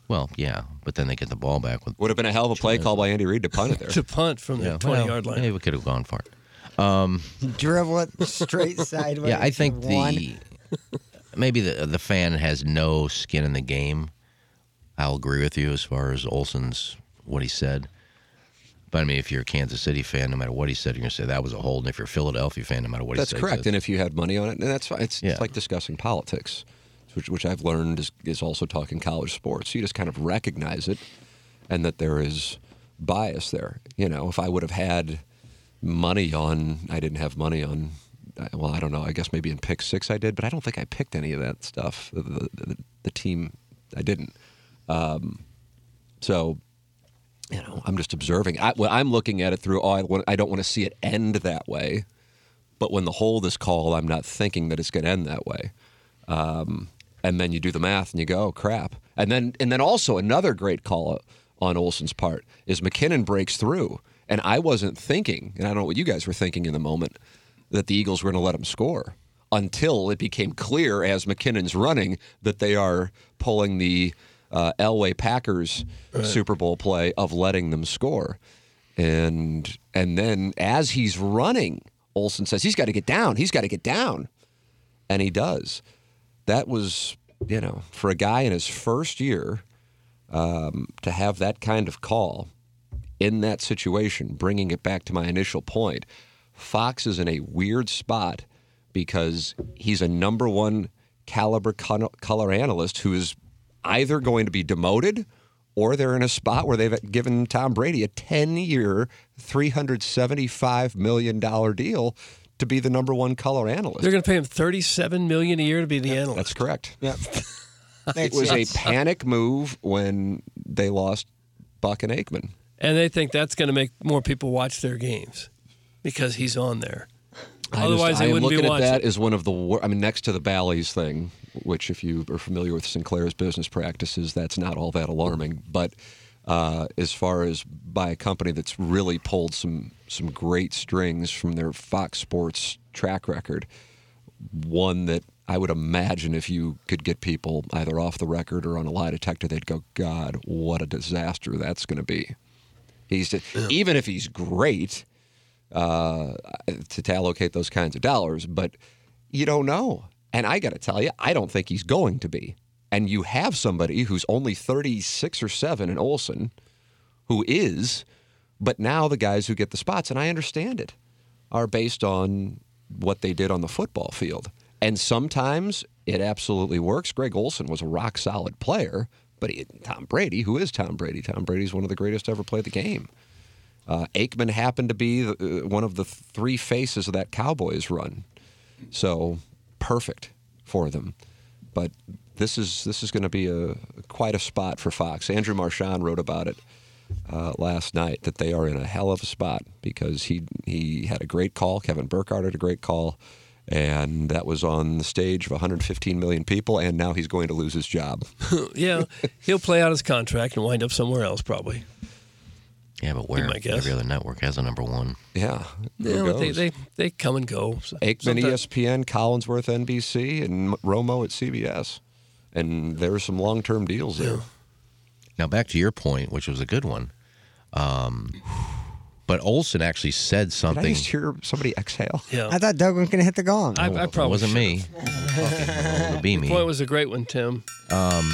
Well, yeah, but then they get the ball back. With would have been a hell of a play call by Andy Reid to punt it there. to punt from the twenty-yard yeah, well, line. They could have gone for it. Um, Dribble it straight sideways. Yeah, I think the maybe the the fan has no skin in the game. I'll agree with you as far as Olsen's what he said. But I mean, if you're a Kansas City fan, no matter what he said, you're going to say that was a hold. And if you're a Philadelphia fan, no matter what that's he said. That's correct. And if you had money on it, and that's fine. It's, yeah. it's like discussing politics, which, which I've learned is, is also talking college sports. You just kind of recognize it and that there is bias there. You know, if I would have had money on, I didn't have money on, well, I don't know, I guess maybe in Pick six I did, but I don't think I picked any of that stuff. The, the, the, the team, I didn't. Um, so... You know, I'm just observing. I, well, I'm looking at it through, oh, I, want, I don't want to see it end that way. But when the hold is called, I'm not thinking that it's going to end that way. Um, and then you do the math and you go, oh, crap. And then and then also another great call on Olsen's part is McKinnon breaks through. And I wasn't thinking, and I don't know what you guys were thinking in the moment, that the Eagles were going to let him score until it became clear as McKinnon's running that they are pulling the Uh, Elway Packers right. Super Bowl play of letting them score. And and then as he's running, Olsen says, he's got to get down. He's got to get down. And he does. That was, you know, for a guy in his first year um, to have that kind of call in that situation, bringing it back to my initial point, Fox is in a weird spot because he's a number one caliber color analyst who is either going to be demoted or they're in a spot where they've given Tom Brady a ten-year, three hundred seventy-five million dollars deal to be the number one color analyst. They're going to pay him thirty-seven million dollars a year to be the yeah, analyst. That's correct. Yeah. It was a panic move when they lost Buck and Aikman. And they think that's going to make more people watch their games because he's on there. I Otherwise, just, they I wouldn't be watching. I'm looking at that as one of the wor- I mean, next to the Bally's thing, which if you are familiar with Sinclair's business practices, that's not all that alarming. But uh, as far as by a company that's really pulled some some great strings from their Fox Sports track record, one that I would imagine if you could get people either off the record or on a lie detector, they'd go, God, what a disaster that's going to be. He's just, even if he's great uh, to allocate those kinds of dollars, but you don't know. And I got to tell you, I don't think he's going to be. And you have somebody who's only thirty-six or seven in Olsen, who is, but now the guys who get the spots, and I understand it, are based on what they did on the football field. And sometimes it absolutely works. Greg Olsen was a rock-solid player, but he, Tom Brady, who is Tom Brady? Tom Brady's one of the greatest to ever play the game. Uh, Aikman happened to be the, uh, one of the three faces of that Cowboys run. So... perfect for them, but this is this is going to be a quite a spot for Fox. Andrew Marchand wrote about it uh, last night that they are in a hell of a spot because he he had a great call. Kevin Burkhardt had a great call, and that was on the stage of one hundred fifteen million people. And now he's going to lose his job. Yeah, he'll play out his contract and wind up somewhere else probably. Yeah, but where? Every other network has a number one. Yeah. yeah they, they they come and go. Aikman, E S P N, Collinsworth, N B C, and Romo at C B S. And there are some long-term deals there. Yeah. Now, back to your point, which was a good one. Um, but Olsen actually said something. Did I just hear somebody exhale? Yeah. I thought Doug was going to hit the gong. I, I probably It wasn't should've. me. It would be me. The point was a great one, Tim. Um,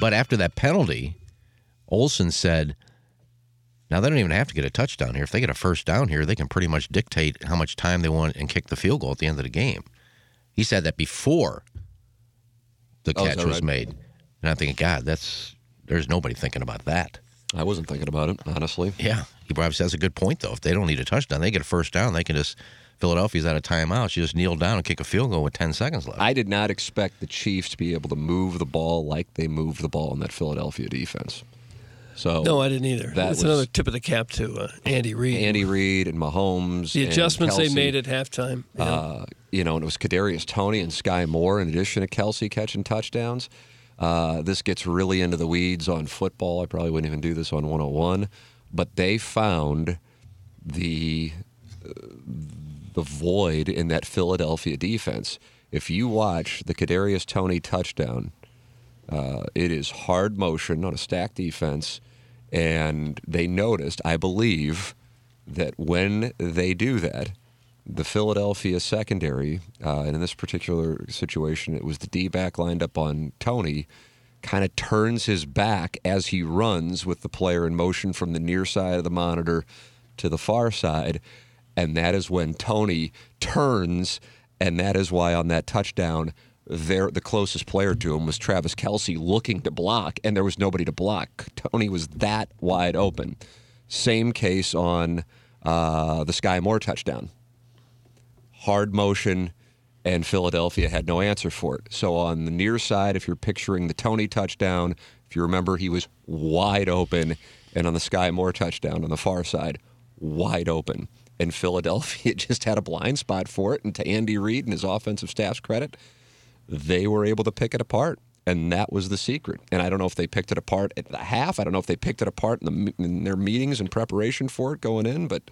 but after that penalty, Olsen said... Now, they don't even have to get a touchdown here. If they get a first down here, they can pretty much dictate how much time they want and kick the field goal at the end of the game. He said that before the oh, catch was right? made. And I'm thinking, God, that's there's nobody thinking about that. I wasn't thinking about it, honestly. Yeah. He probably says a good point, though. If they don't need a touchdown, they get a first down, they can just Philadelphia's out of timeout. You just kneel down and kick a field goal with ten seconds left. I did not expect the Chiefs to be able to move the ball like they moved the ball in that Philadelphia defense. So no, I didn't either. That That's was another tip of the cap to uh, Andy Reid. Andy Reid and Mahomes. The adjustments and they made at halftime. Yeah. Uh, you know, and it was Kadarius Toney and Sky Moore in addition to Kelsey catching touchdowns. Uh, this gets really into the weeds on football. I probably wouldn't even do this on one oh one. But they found the uh, the void in that Philadelphia defense. If you watch the Kadarius Toney touchdown, uh, it is hard motion on a stack defense. And they noticed, I believe, that when they do that, the Philadelphia secondary, uh, and in this particular situation, it was the D-back lined up on Toney, kind of turns his back as he runs with the player in motion from the near side of the monitor to the far side. And that is when Toney turns, and that is why on that touchdown, there the closest player to him was Travis Kelce looking to block, and there was nobody to block. Toney was that wide open. Same case on uh, the Sky Moore touchdown. Hard motion, and Philadelphia had no answer for it. So on the near side, if you're picturing the Toney touchdown, if you remember, he was wide open, and on the Sky Moore touchdown on the far side, wide open. And Philadelphia just had a blind spot for it. And to Andy Reid and his offensive staff's credit, they were able to pick it apart. And that was the secret. And I don't know if they picked it apart at the half. I don't know if they picked it apart in, the, in their meetings and preparation for it going in, but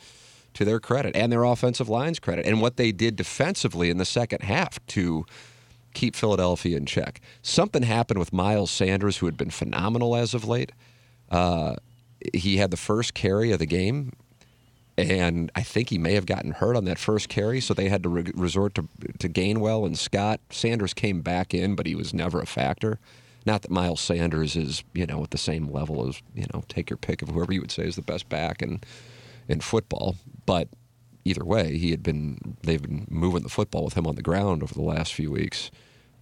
to their credit and their offensive line's credit and what they did defensively in the second half to keep Philadelphia in check. Something happened with Miles Sanders, who had been phenomenal as of late. Uh, he had the first carry of the game. And I think he may have gotten hurt on that first carry, so they had to re- resort to, to Gainwell and Scott. Sanders came back in, but he was never a factor. Not that Miles Sanders is, you know, at the same level as, you know, take your pick of whoever you would say is the best back in, in football. But either way, he had been they've been moving the football with him on the ground over the last few weeks.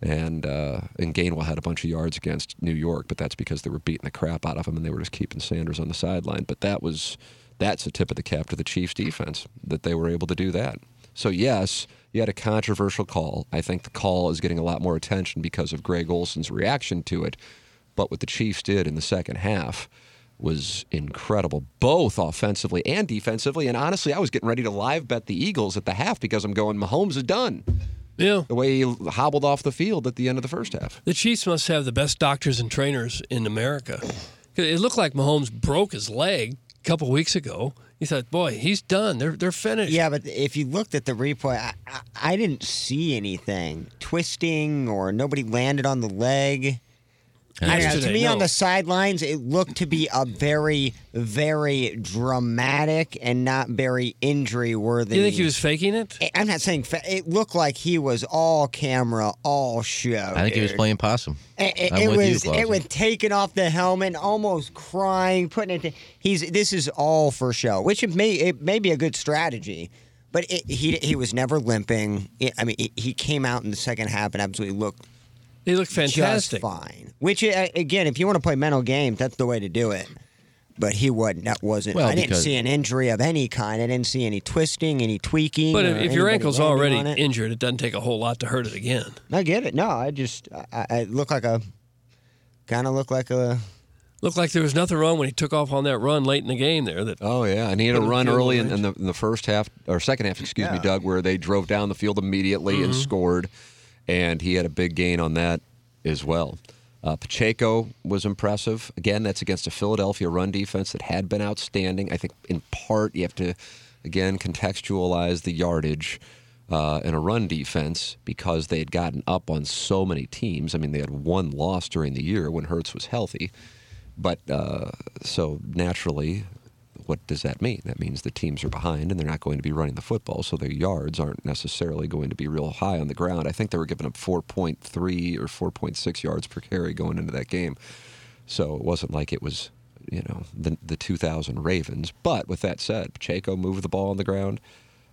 And uh, and Gainwell had a bunch of yards against New York, but that's because they were beating the crap out of him and they were just keeping Sanders on the sideline. But that was... That's a tip of the cap to the Chiefs' defense, that they were able to do that. So, yes, you had a controversial call. I think the call is getting a lot more attention because of Greg Olsen's reaction to it. But what the Chiefs did in the second half was incredible, both offensively and defensively. And, honestly, I was getting ready to live bet the Eagles at the half because I'm going, Mahomes is done. Yeah. The way he hobbled off the field at the end of the first half. The Chiefs must have the best doctors and trainers in America. It looked like Mahomes broke his leg couple weeks ago. You thought, boy, he's done. They're they're finished. Yeah, but if you looked at the replay, I, I, I didn't see anything twisting or nobody landed on the leg. I don't know, to me, no. On the sidelines, it looked to be a very, very dramatic and not very injury-worthy. You think he was faking it? I'm not saying fa- it looked like he was all camera, all show. I think dude. he was playing possum. It, it, I'm it with was you, it was taking off the helmet, almost crying, putting it. To, he's this is all for show, which it may it may be a good strategy, but it, he he was never limping. It, I mean, it, he came out in the second half and absolutely looked. They look fantastic. Just fine. Which, again, if you want to play mental games, that's the way to do it. But he wasn't. That wasn't. Well, I didn't see an injury of any kind. I didn't see any twisting, any tweaking. But if your ankle's already injured, it doesn't take a whole lot to hurt it again. I get it. No, I just I, I look like a kind of look like a. Looked like there was nothing wrong when he took off on that run late in the game there. That oh, yeah. And he had a run early in, in, the, in the first half, or second half, excuse yeah. me, Doug, where they drove down the field immediately mm-hmm. and scored. And he had a big gain on that as well. Uh, Pacheco was impressive. Again, that's against a Philadelphia run defense that had been outstanding. I think in part you have to, again, contextualize the yardage uh, in a run defense because they had gotten up on so many teams. I mean, they had one loss during the year when Hurts was healthy. But uh, so naturally, what does that mean? That means the teams are behind and they're not going to be running the football, so their yards aren't necessarily going to be real high on the ground. I think they were giving up four point three or four point six yards per carry going into that game. So it wasn't like it was, you know, the, the two thousand Ravens. But with that said, Pacheco moved the ball on the ground.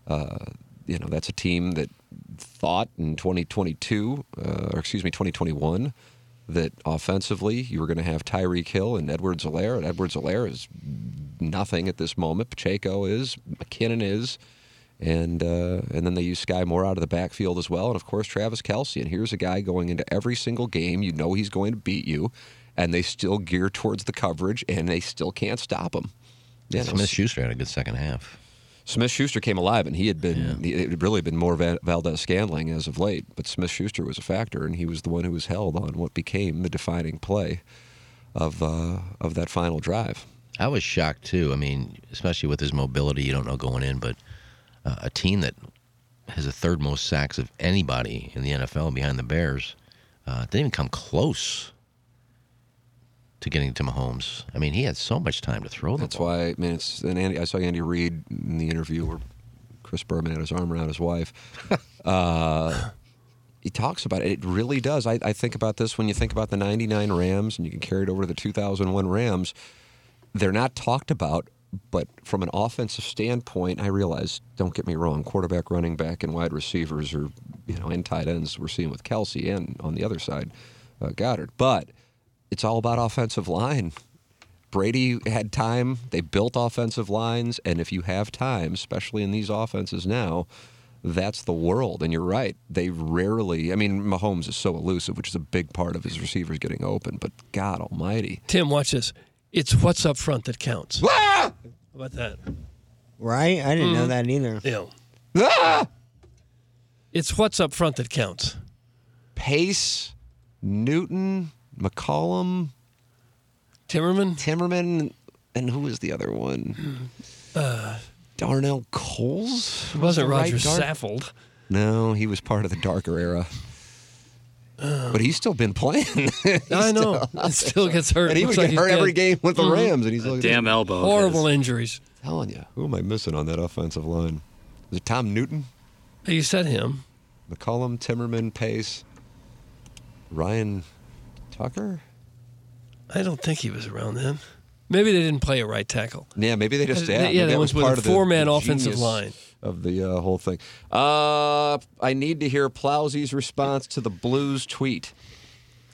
Uh, you know, that's a team that thought in twenty twenty-two, uh, or excuse me, twenty twenty-one, that offensively you were going to have Tyreek Hill and Edwards-Helaire, and Edwards-Helaire is nothing at this moment. Pacheco is, McKinnon is, and uh, and then they use Sky Moore out of the backfield as well, and of course Travis Kelce. And here's a guy going into every single game, you know he's going to beat you, and they still gear towards the coverage, and they still can't stop them. Yeah, you know, Smith-Schuster had a good second half. Smith-Schuster came alive, and he had been yeah. it had really been more Valdez-Scantling as of late, but Smith-Schuster was a factor, and he was the one who was held on what became the defining play of uh, of that final drive. I was shocked, too. I mean, especially with his mobility, you don't know going in, but uh, a team that has the third most sacks of anybody in the N F L behind the Bears uh, didn't even come close to getting to Mahomes. I mean, he had so much time to throw the That's ball. That's why, I mean, it's, and Andy, I saw Andy Reid in the interview where Chris Berman had his arm around his wife. uh, he talks about it. It really does. I, I think about this when you think about the ninety-nine Rams, and you can carry it over to the two thousand one Rams. They're not talked about, but from an offensive standpoint, I realize, don't get me wrong, quarterback, running back, and wide receivers are, you know, and tight ends we're seeing with Kelsey and on the other side, uh, Goddard. But it's all about offensive line. Brady had time. They built offensive lines. And if you have time, especially in these offenses now, that's the world. And you're right. They rarely, I mean, Mahomes is so elusive, which is a big part of his receivers getting open. But God almighty. Tim, watch this. It's what's up front that counts. Ah! How about that? Right? I didn't mm. know that either. Yeah. Ah! It's what's up front that counts. Pace, Newton, McCollum. Timmerman? Timmerman. And who was the other one? Uh, Darnell Coles? It wasn't was Roger right? Saffold. No, he was part of the darker era. Um, but he's still been playing. I know. Still, still gets hurt. And he would get like hurt every game with the mm-hmm. Rams. And he's like, damn elbow. Horrible injuries. I'm telling you. Who am I missing on that offensive line? Is it Tom Newton? You said him. McCollum, Timmerman, Pace, Ryan Tucker? I don't think he was around then. Maybe they didn't play a right tackle. Yeah, maybe they just... Yeah, yeah, that was part of the four-man offensive line. Of the uh, whole thing. Uh, I need to hear Plowsy's response to the Blues tweet.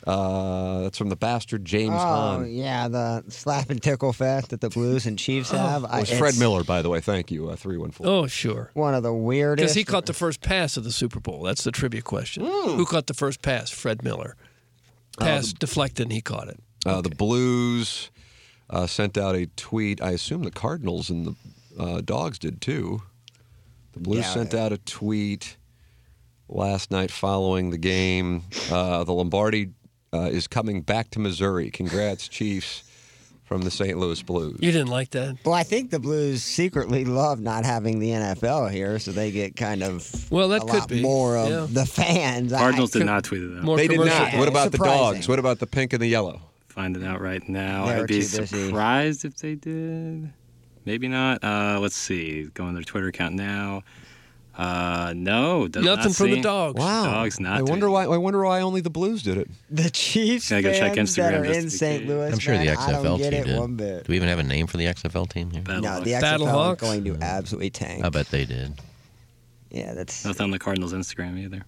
Uh, that's from the bastard James oh, Hahn. Oh, yeah, the slap and tickle fest that the Blues and Chiefs have. Oh, I, it was Fred Miller, by the way. Thank you, uh, three one four. Oh, sure. One of the weirdest. Because he caught the first pass of the Super Bowl. That's the trivia question. Mm. Who caught the first pass? Fred Miller. Pass uh, the, deflected, and he caught it. Uh, okay. The Blues uh, sent out a tweet. I assume the Cardinals and the uh, Dogs did, too. The Blues yeah, sent out a tweet last night following the game. Uh, the Lombardi uh, is coming back to Missouri. Congrats, Chiefs, from the Saint Louis Blues. You didn't like that? Well, I think the Blues secretly love not having the N F L here, so they get kind of well, that a could lot be. More of yeah. the fans. Cardinals I, did not tweet it out. They did not. Yeah, what about surprising. The Dogs? What about the pink and the yellow? Find it out right now. They I'd be surprised if they did. Maybe not. Uh, let's see. Go on their Twitter account now. Uh, no, does nothing not from see. The Dogs. Wow, dogs not. I wonder why. I wonder why only the Blues did it. The Chiefs fans go check Instagram that are in Saint Louis. I'm sure man, the X F L team did. One bit. Do we even have a name for the X F L team here? Battle no, Hawks. The X F L is going to absolutely tank. I bet they did. Yeah, that's nothing on the Cardinals' Instagram either.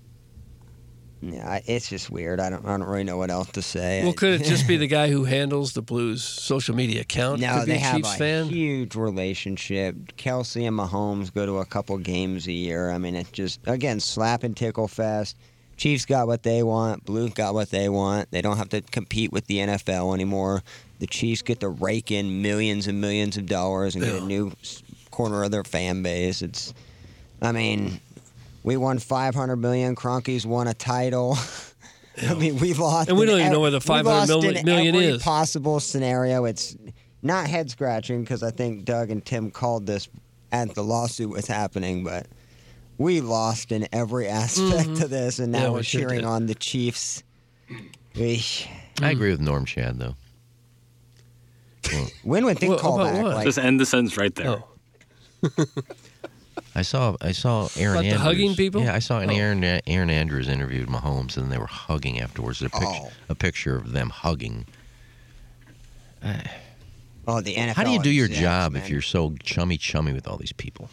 Yeah, it's just weird. I don't I don't really know what else to say. Well, could it just be the guy who handles the Blues' social media account? No, could they be a have Chiefs a fan? Huge relationship. Kelsey and Mahomes go to a couple games a year. I mean, it's just, again, slap and tickle fest. Chiefs got what they want. Blues got what they want. They don't have to compete with the N F L anymore. The Chiefs get to rake in millions and millions of dollars and yeah. get a new corner of their fan base. It's, I mean... We won five hundred million dollars. Cronkies won a title. I mean, we lost. And we don't even ev- know where the five hundred million dollars is. Possible scenario. It's not head scratching because I think Doug and Tim called this at the lawsuit was happening, but we lost in every aspect mm-hmm. of this, and now yeah, we're we cheering did. on the Chiefs. Eesh. I agree with Norm Shad, though. Well, when would they well, call back? Like, just end the sentence right there. Oh. I saw I saw Aaron About Andrews. The hugging people? Yeah, I saw an oh. Aaron Aaron Andrews interviewed Mahomes, and they were hugging afterwards. A, pic- oh. a picture of them hugging. Uh, oh, the N F L. How do you do your yeah, job man. if you're so chummy chummy with all these people?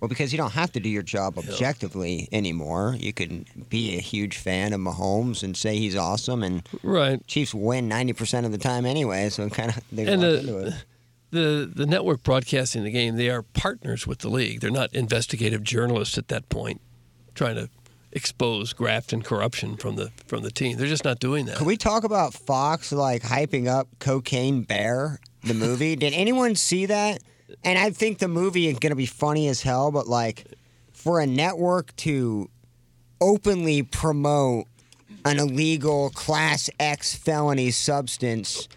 Well, because you don't have to do your job objectively yeah. anymore. You can be a huge fan of Mahomes and say he's awesome, and right. Chiefs win ninety percent of the time anyway, so kind of they walk the, into it. The the network broadcasting the game, they are partners with the league. They're not investigative journalists at that point, trying to expose graft and corruption from the from the team. They're just not doing that. Can we talk about Fox like hyping up Cocaine Bear, the movie? Did anyone see that? And I think the movie is going to be funny as hell, but like for a network to openly promote an illegal Class X felony substance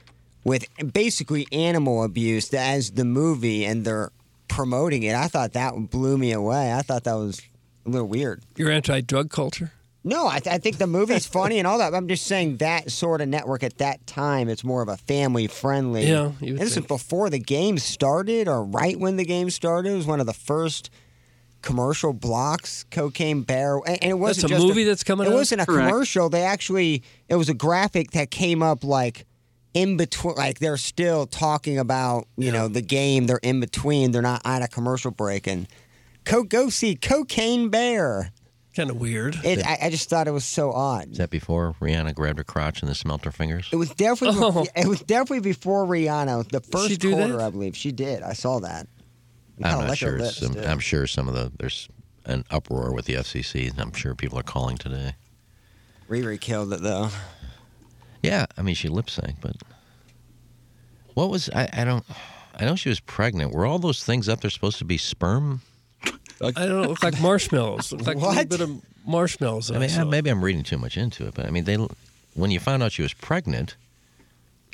with basically animal abuse as the movie, and they're promoting it, I thought that blew me away. I thought that was a little weird. You're anti-drug culture? No, I, th- I think the movie's funny and all that. I'm just saying that sort of network at that time, it's more of a family-friendly. Yeah, you would This think. was before the game started or right when the game started. It was one of the first commercial blocks, Cocaine Bear. And it wasn't that's a just movie a, that's coming it out? It wasn't a Correct. commercial. They actually, it was a graphic that came up like in between, like they're still talking about, you yeah. know, the game. They're in between. They're not on a commercial break. And co- go see Cocaine Bear. Kind of weird. It, I, I just thought it was so odd. Is that before Rihanna grabbed her crotch and then smelt her fingers? It was definitely oh. it was definitely before Rihanna. The first quarter, that? I believe. She did. I saw that. I'm, I'm not like sure. Lips, some, I'm sure some of the, there's an uproar with the F C C. I'm sure people are calling today. Riri killed it, though. Yeah, I mean, she lip synced, but what was, I, I don't, I know she was pregnant. Were all those things up there supposed to be sperm? Like, I don't know, it looked like marshmallows. It looked like what? a little bit of marshmallows. I mean, I, maybe I'm reading too much into it, but I mean, they when you found out she was pregnant,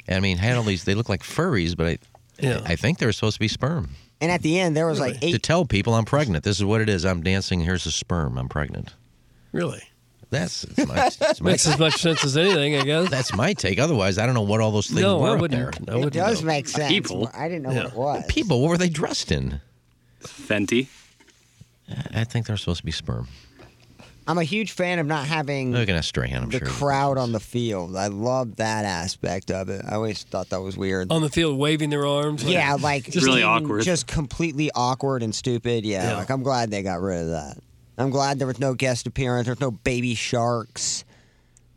I mean, had all these, they looked like furries, but I, yeah. I, I think they were supposed to be sperm. And at the end, there was really? like eight. To tell people I'm pregnant. This is what it is. I'm dancing. Here's the sperm. I'm pregnant. Really? That's it's my, it's my makes take. as much sense as anything, I guess. That's my take. Otherwise, I don't know what all those things no, were I up there. I it does know. make sense. People. I didn't know yeah. what it was. People. What were they dressed in? Fenty. I think they're supposed to be sperm. I'm a huge fan of not having no, a stray hand, I'm the sure. crowd on the field. I love that aspect of it. I always thought that was weird. On the field, waving their arms. Like, yeah, like just really awkward. Just completely awkward and stupid. Yeah, yeah, like I'm glad they got rid of that. I'm glad there was no guest appearance. There's no Baby Sharks.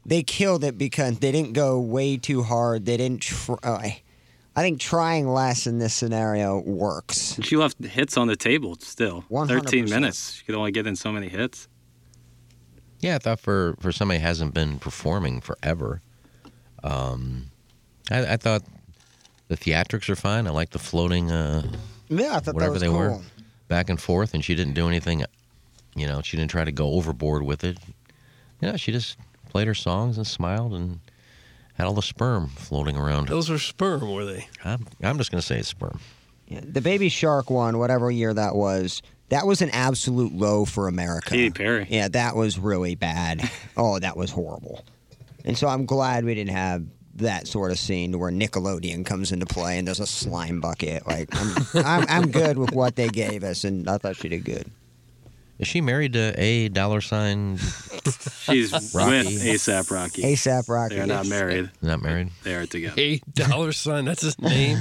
They killed it because they didn't go way too hard. They didn't try. I think trying less in this scenario works. She left hits on the table still. one hundred percent thirteen minutes. She could only get in so many hits. Yeah, I thought for, for somebody who hasn't been performing forever, um, I, I thought the theatrics are fine. I like the floating uh, yeah, I thought whatever that was they cool. were back and forth, and she didn't do anything. You know, she didn't try to go overboard with it. You know, she just played her songs and smiled and had all the sperm floating around. Those were sperm, were they? I'm, I'm just going to say it's sperm. Yeah, the Baby Shark one, whatever year that was, that was an absolute low for America. Katy Perry. Yeah, that was really bad. Oh, that was horrible. And so I'm glad we didn't have that sort of scene where Nickelodeon comes into play and there's a slime bucket. Like, I'm, I'm, I'm good with what they gave us, and I thought she did good. Is she married to a dollar sign? She's Rocky? With ASAP Rocky. ASAP Rocky. They're not married. Not married? They are together. A dollar sign? That's his name?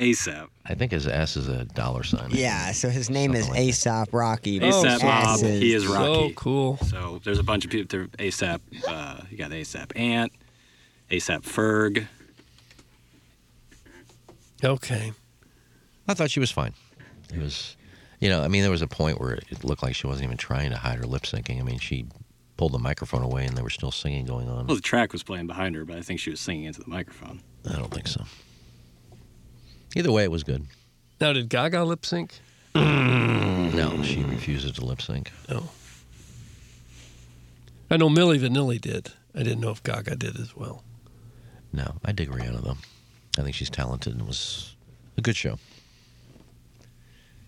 ASAP. I think his ass is a dollar sign. Yeah, so his name Something is like ASAP Rocky. ASAP Bob. He is Rocky. Oh, so cool. So there's a bunch of people. ASAP, uh, you got ASAP Ant, ASAP Ferg. Okay. I thought she was fine. It was, you know, I mean, there was a point where it looked like she wasn't even trying to hide her lip syncing. I mean, she pulled the microphone away and there was still singing going on. Well, the track was playing behind her, but I think she was singing into the microphone. I don't think so. Either way, it was good. Now, did Gaga lip sync? Mm. No, she refuses to lip sync. No. I know Milli Vanilli did. I didn't know if Gaga did as well. No, I dig Rihanna, though. I think she's talented and it was a good show.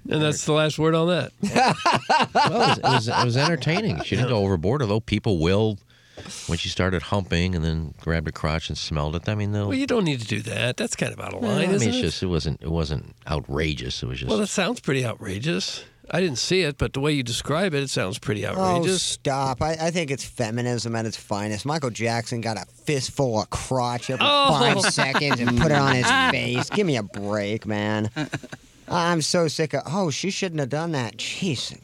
And that's the last word on that. Well, it was, it was, it was entertaining. She didn't go overboard, although people will, when she started humping and then grabbed her crotch and smelled it. I mean, they'll, well, you don't need to do that. That's kind of out of line, yeah, I isn't mean, it's it? Just, it wasn't. It wasn't outrageous. It was just. Well, that sounds pretty outrageous. I didn't see it, but the way you describe it, it sounds pretty outrageous. Oh, stop. I, I think it's feminism at its finest. Michael Jackson got a fistful of crotch every oh. five seconds and put it on his face. Give me a break, man. I'm so sick of, oh, she shouldn't have done that. Jeez,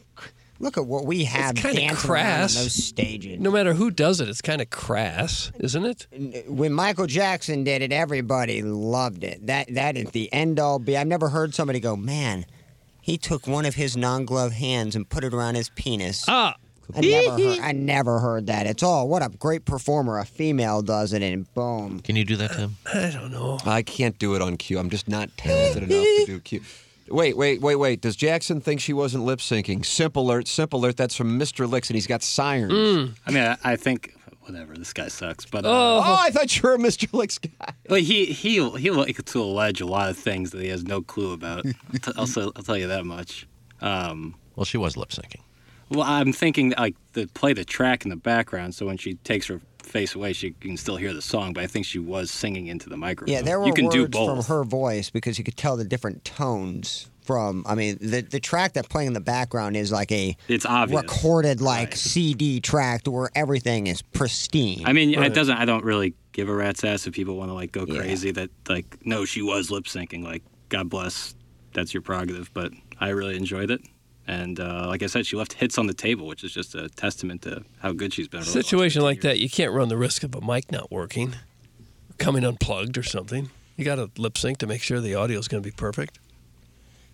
look at what we have dancing crass. on those stages. No matter who does it, it's kind of crass, isn't it? When Michael Jackson did it, everybody loved it. That That is the end-all be. I've never heard somebody go, man, he took one of his non-glove hands and put it around his penis. Ah. I never, heard, I never heard that. It's all, what a great performer. A female does it, and boom. Can you do that to him? I don't know. I can't do it on cue. I'm just not talented enough to do cue. Wait, wait, wait, wait. Does Jackson think she wasn't lip syncing? Simp alert, simp alert. That's from Mister Licks, and he's got sirens. Mm. I mean, I, I think... Whatever, this guy sucks. But uh, oh. oh, I thought you were a Mister Licks guy. But he he he likes to allege a lot of things that he has no clue about. I'll, t- also, I'll tell you that much. Um, well, she was lip syncing. Well, I'm thinking like they play the track in the background, so when she takes her face away, she can still hear the song. But I think she was singing into the microphone. Yeah, there were you can words do both. From her voice because you could tell the different tones. From, I mean, the the track that's playing in the background is like a it's obvious. recorded like right. C D track where everything is pristine. I mean, right. it doesn't. I don't really give a rat's ass if people want to like go crazy yeah. that like no, she was lip syncing. Like God bless, that's your prerogative. But I really enjoyed it, and uh, like I said, she left hits on the table, which is just a testament to how good she's been. A situation like that, you can't run the risk of a mic not working, coming unplugged or something. You got to lip sync to make sure the audio is going to be perfect.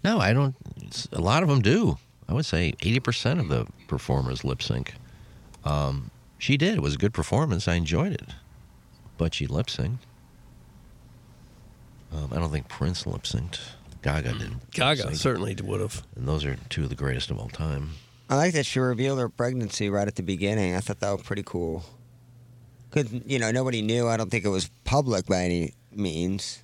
No, I don't. A lot of them do. I would say eighty percent of the performers lip sync. Um, she did. It was a good performance. I enjoyed it. But she lip synced. Um, I don't think Prince lip synced. Gaga didn't. Gaga certainly would have. And those are two of the greatest of all time. I like that she revealed her pregnancy right at the beginning. I thought that was pretty cool. Because, you know, nobody knew. I don't think it was public by any means.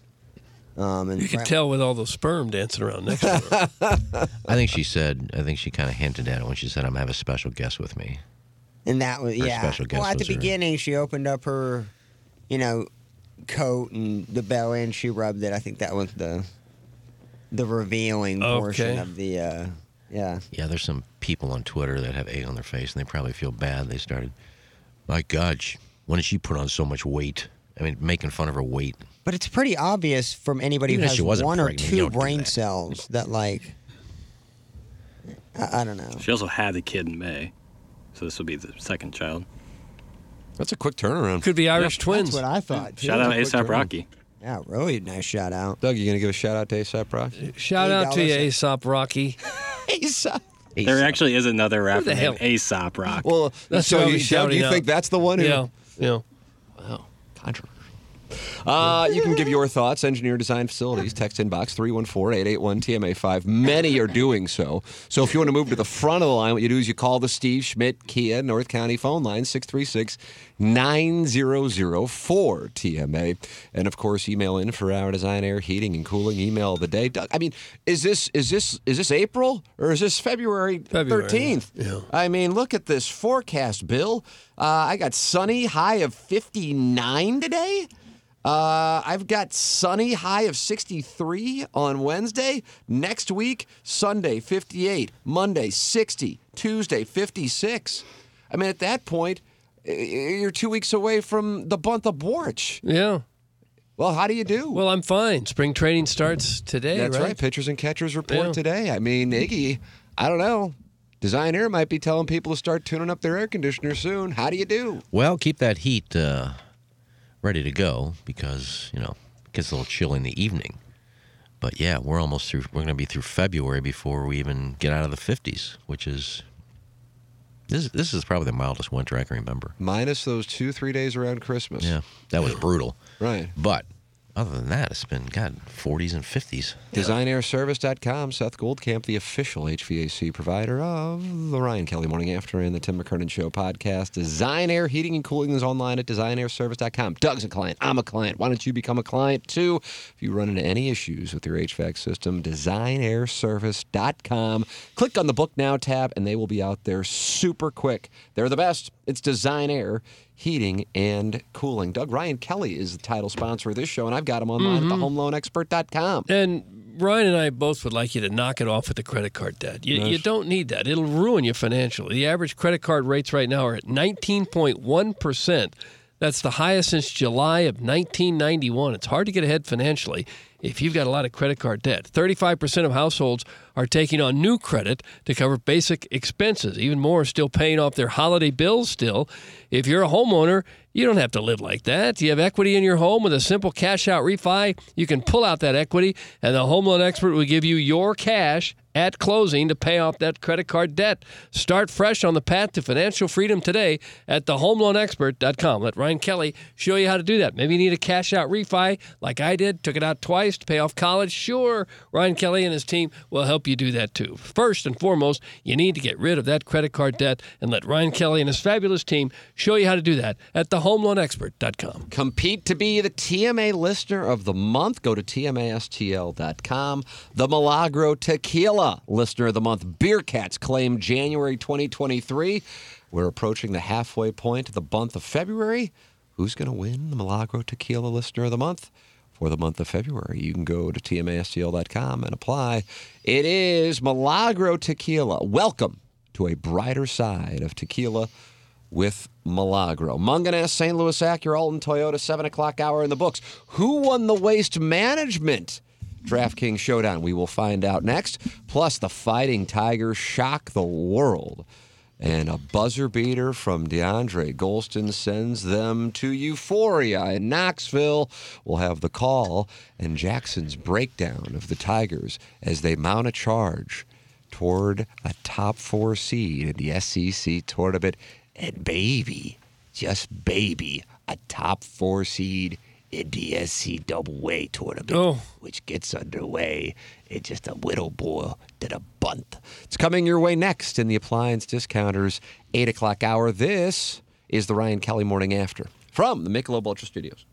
Um, and you could right. tell with all those sperm dancing around next to her. I think she said, I think she kind of hinted at it when she said, I'm going to have a special guest with me. And that was, her yeah. special guest well, at the her. beginning, she opened up her, you know, coat and the belly and she rubbed it. I think that was the the revealing okay. portion of the, uh, yeah. Yeah, there's some people on Twitter that have egg on their face and they probably feel bad. They started, my God, when did she put on so much weight? I mean, making fun of her weight. But it's pretty obvious from anybody Even who has one or two brain that. cells that, like, I, I don't know. She also had a kid in May, so this will be the second child. That's a quick turnaround. Could be Irish yeah, twins. That's what I thought. Yeah. Shout out to ASAP Rocky. Yeah, really nice shout out. Doug, you going to give a shout out to ASAP Rocky? Shout out to you, ASAP Rocky. ASAP. There actually is another rapper named ASAP Rocky. Well, that's so you, Doug, you think that's the one who... Yeah, yeah. Wow. Controversial. Uh, you can give your thoughts. Engineer Design Facilities. Text inbox three one four, eight eight one, T M A five. Many are doing so. So if you want to move to the front of the line, what you do is you call the Steve Schmidt Kia North County phone line, six three six, nine zero zero four, T M A. And, of course, email in for our Design Air Heating and Cooling email of the day. Doug, I mean, is this is this, is this April or is this February thirteenth? Yeah. I mean, look at this forecast, Bill. Uh, I got sunny, high of fifty-nine today. Uh, I've got sunny, high of sixty-three on Wednesday. Next week, Sunday, fifty-eight. Monday, sixty. Tuesday, fifty-six. I mean, at that point, you're two weeks away from the month of March. Yeah. Well, how do you do? Well, I'm fine. Spring training starts today, That's right? That's right. Pitchers and catchers report yeah. today. I mean, Iggy, I don't know. Design Air might be telling people to start tuning up their air conditioner soon. How do you do? Well, keep that heat uh, ready to go because, you know, it gets a little chill in the evening. But, yeah, we're almost through. We're going to be through February before we even get out of the fifties, which is... This this is probably the mildest winter I can remember. Minus those two, three days around Christmas. Yeah, that was brutal. Right. But other than that, it's been, God, forties and fifties. Design Air Service dot com, Seth Goldcamp, the official H V A C provider of the Ryan Kelly Morning After and the Tim McKernan Show podcast. Design Air Heating and Cooling is online at Design Air Service dot com. Doug's a client. I'm a client. Why don't you become a client, too? If you run into any issues with your H V A C system, Design Air Service dot com. Click on the Book Now tab, and they will be out there super quick. They're the best. It's Design Air Heating and Cooling. Doug, Ryan Kelly is the title sponsor of this show, and I've got him online mm-hmm. at the home loan expert dot com. And Ryan and I both would like you to knock it off with the credit card debt. You, nice. you don't need that. It'll ruin you financially. The average credit card rates right now are at nineteen point one percent. That's the highest since July of nineteen ninety-one. It's hard to get ahead financially. if you've got a lot of credit card debt. thirty-five percent of households are taking on new credit to cover basic expenses. Even more are still paying off their holiday bills still. If you're a homeowner, you don't have to live like that. You have equity in your home with a simple cash-out refi. You can pull out that equity, and the Home Loan Expert will give you your cash at closing to pay off that credit card debt. Start fresh on the path to financial freedom today at the home loan expert dot com. Let Ryan Kelly show you how to do that. Maybe you need a cash-out refi like I did. Took it out twice to pay off college. Sure, Ryan Kelly and his team will help you do that too. First and foremost, you need to get rid of that credit card debt, and let Ryan Kelly and his fabulous team show you how to do that at the home loan expert dot com. Compete to be the T M A Listener of the Month. Go to T M A S T L dot com. The Milagro Tequila Listener of the Month. Beer Cats claim January twenty twenty-three. We're approaching the halfway point of the month of February. Who's going to win the Milagro Tequila Listener of the Month for the month of February? You can go to T M A S T L dot com and apply. It is Milagro Tequila. Welcome to a brighter side of tequila with Milagro. Munganess, Saint Louis Acura, Alton Toyota, seven o'clock hour in the books. Who won the Waste Management DraftKings Showdown? We will find out next. Plus, the Fighting Tigers shock the world, and a buzzer beater from DeAndre Gholston sends them to euphoria in Knoxville. We'll have the call and Jackson's breakdown of the Tigers as they mount a charge toward a top four seed in the S E C tournament. And baby, just baby, a top four seed in the N C A A tournament, oh. which gets underway in just a little more than a month. It's coming your way next in the Appliance Discounters eight o'clock hour. This is the Ryan Kelly Morning After from the Michelob Ultra Studios.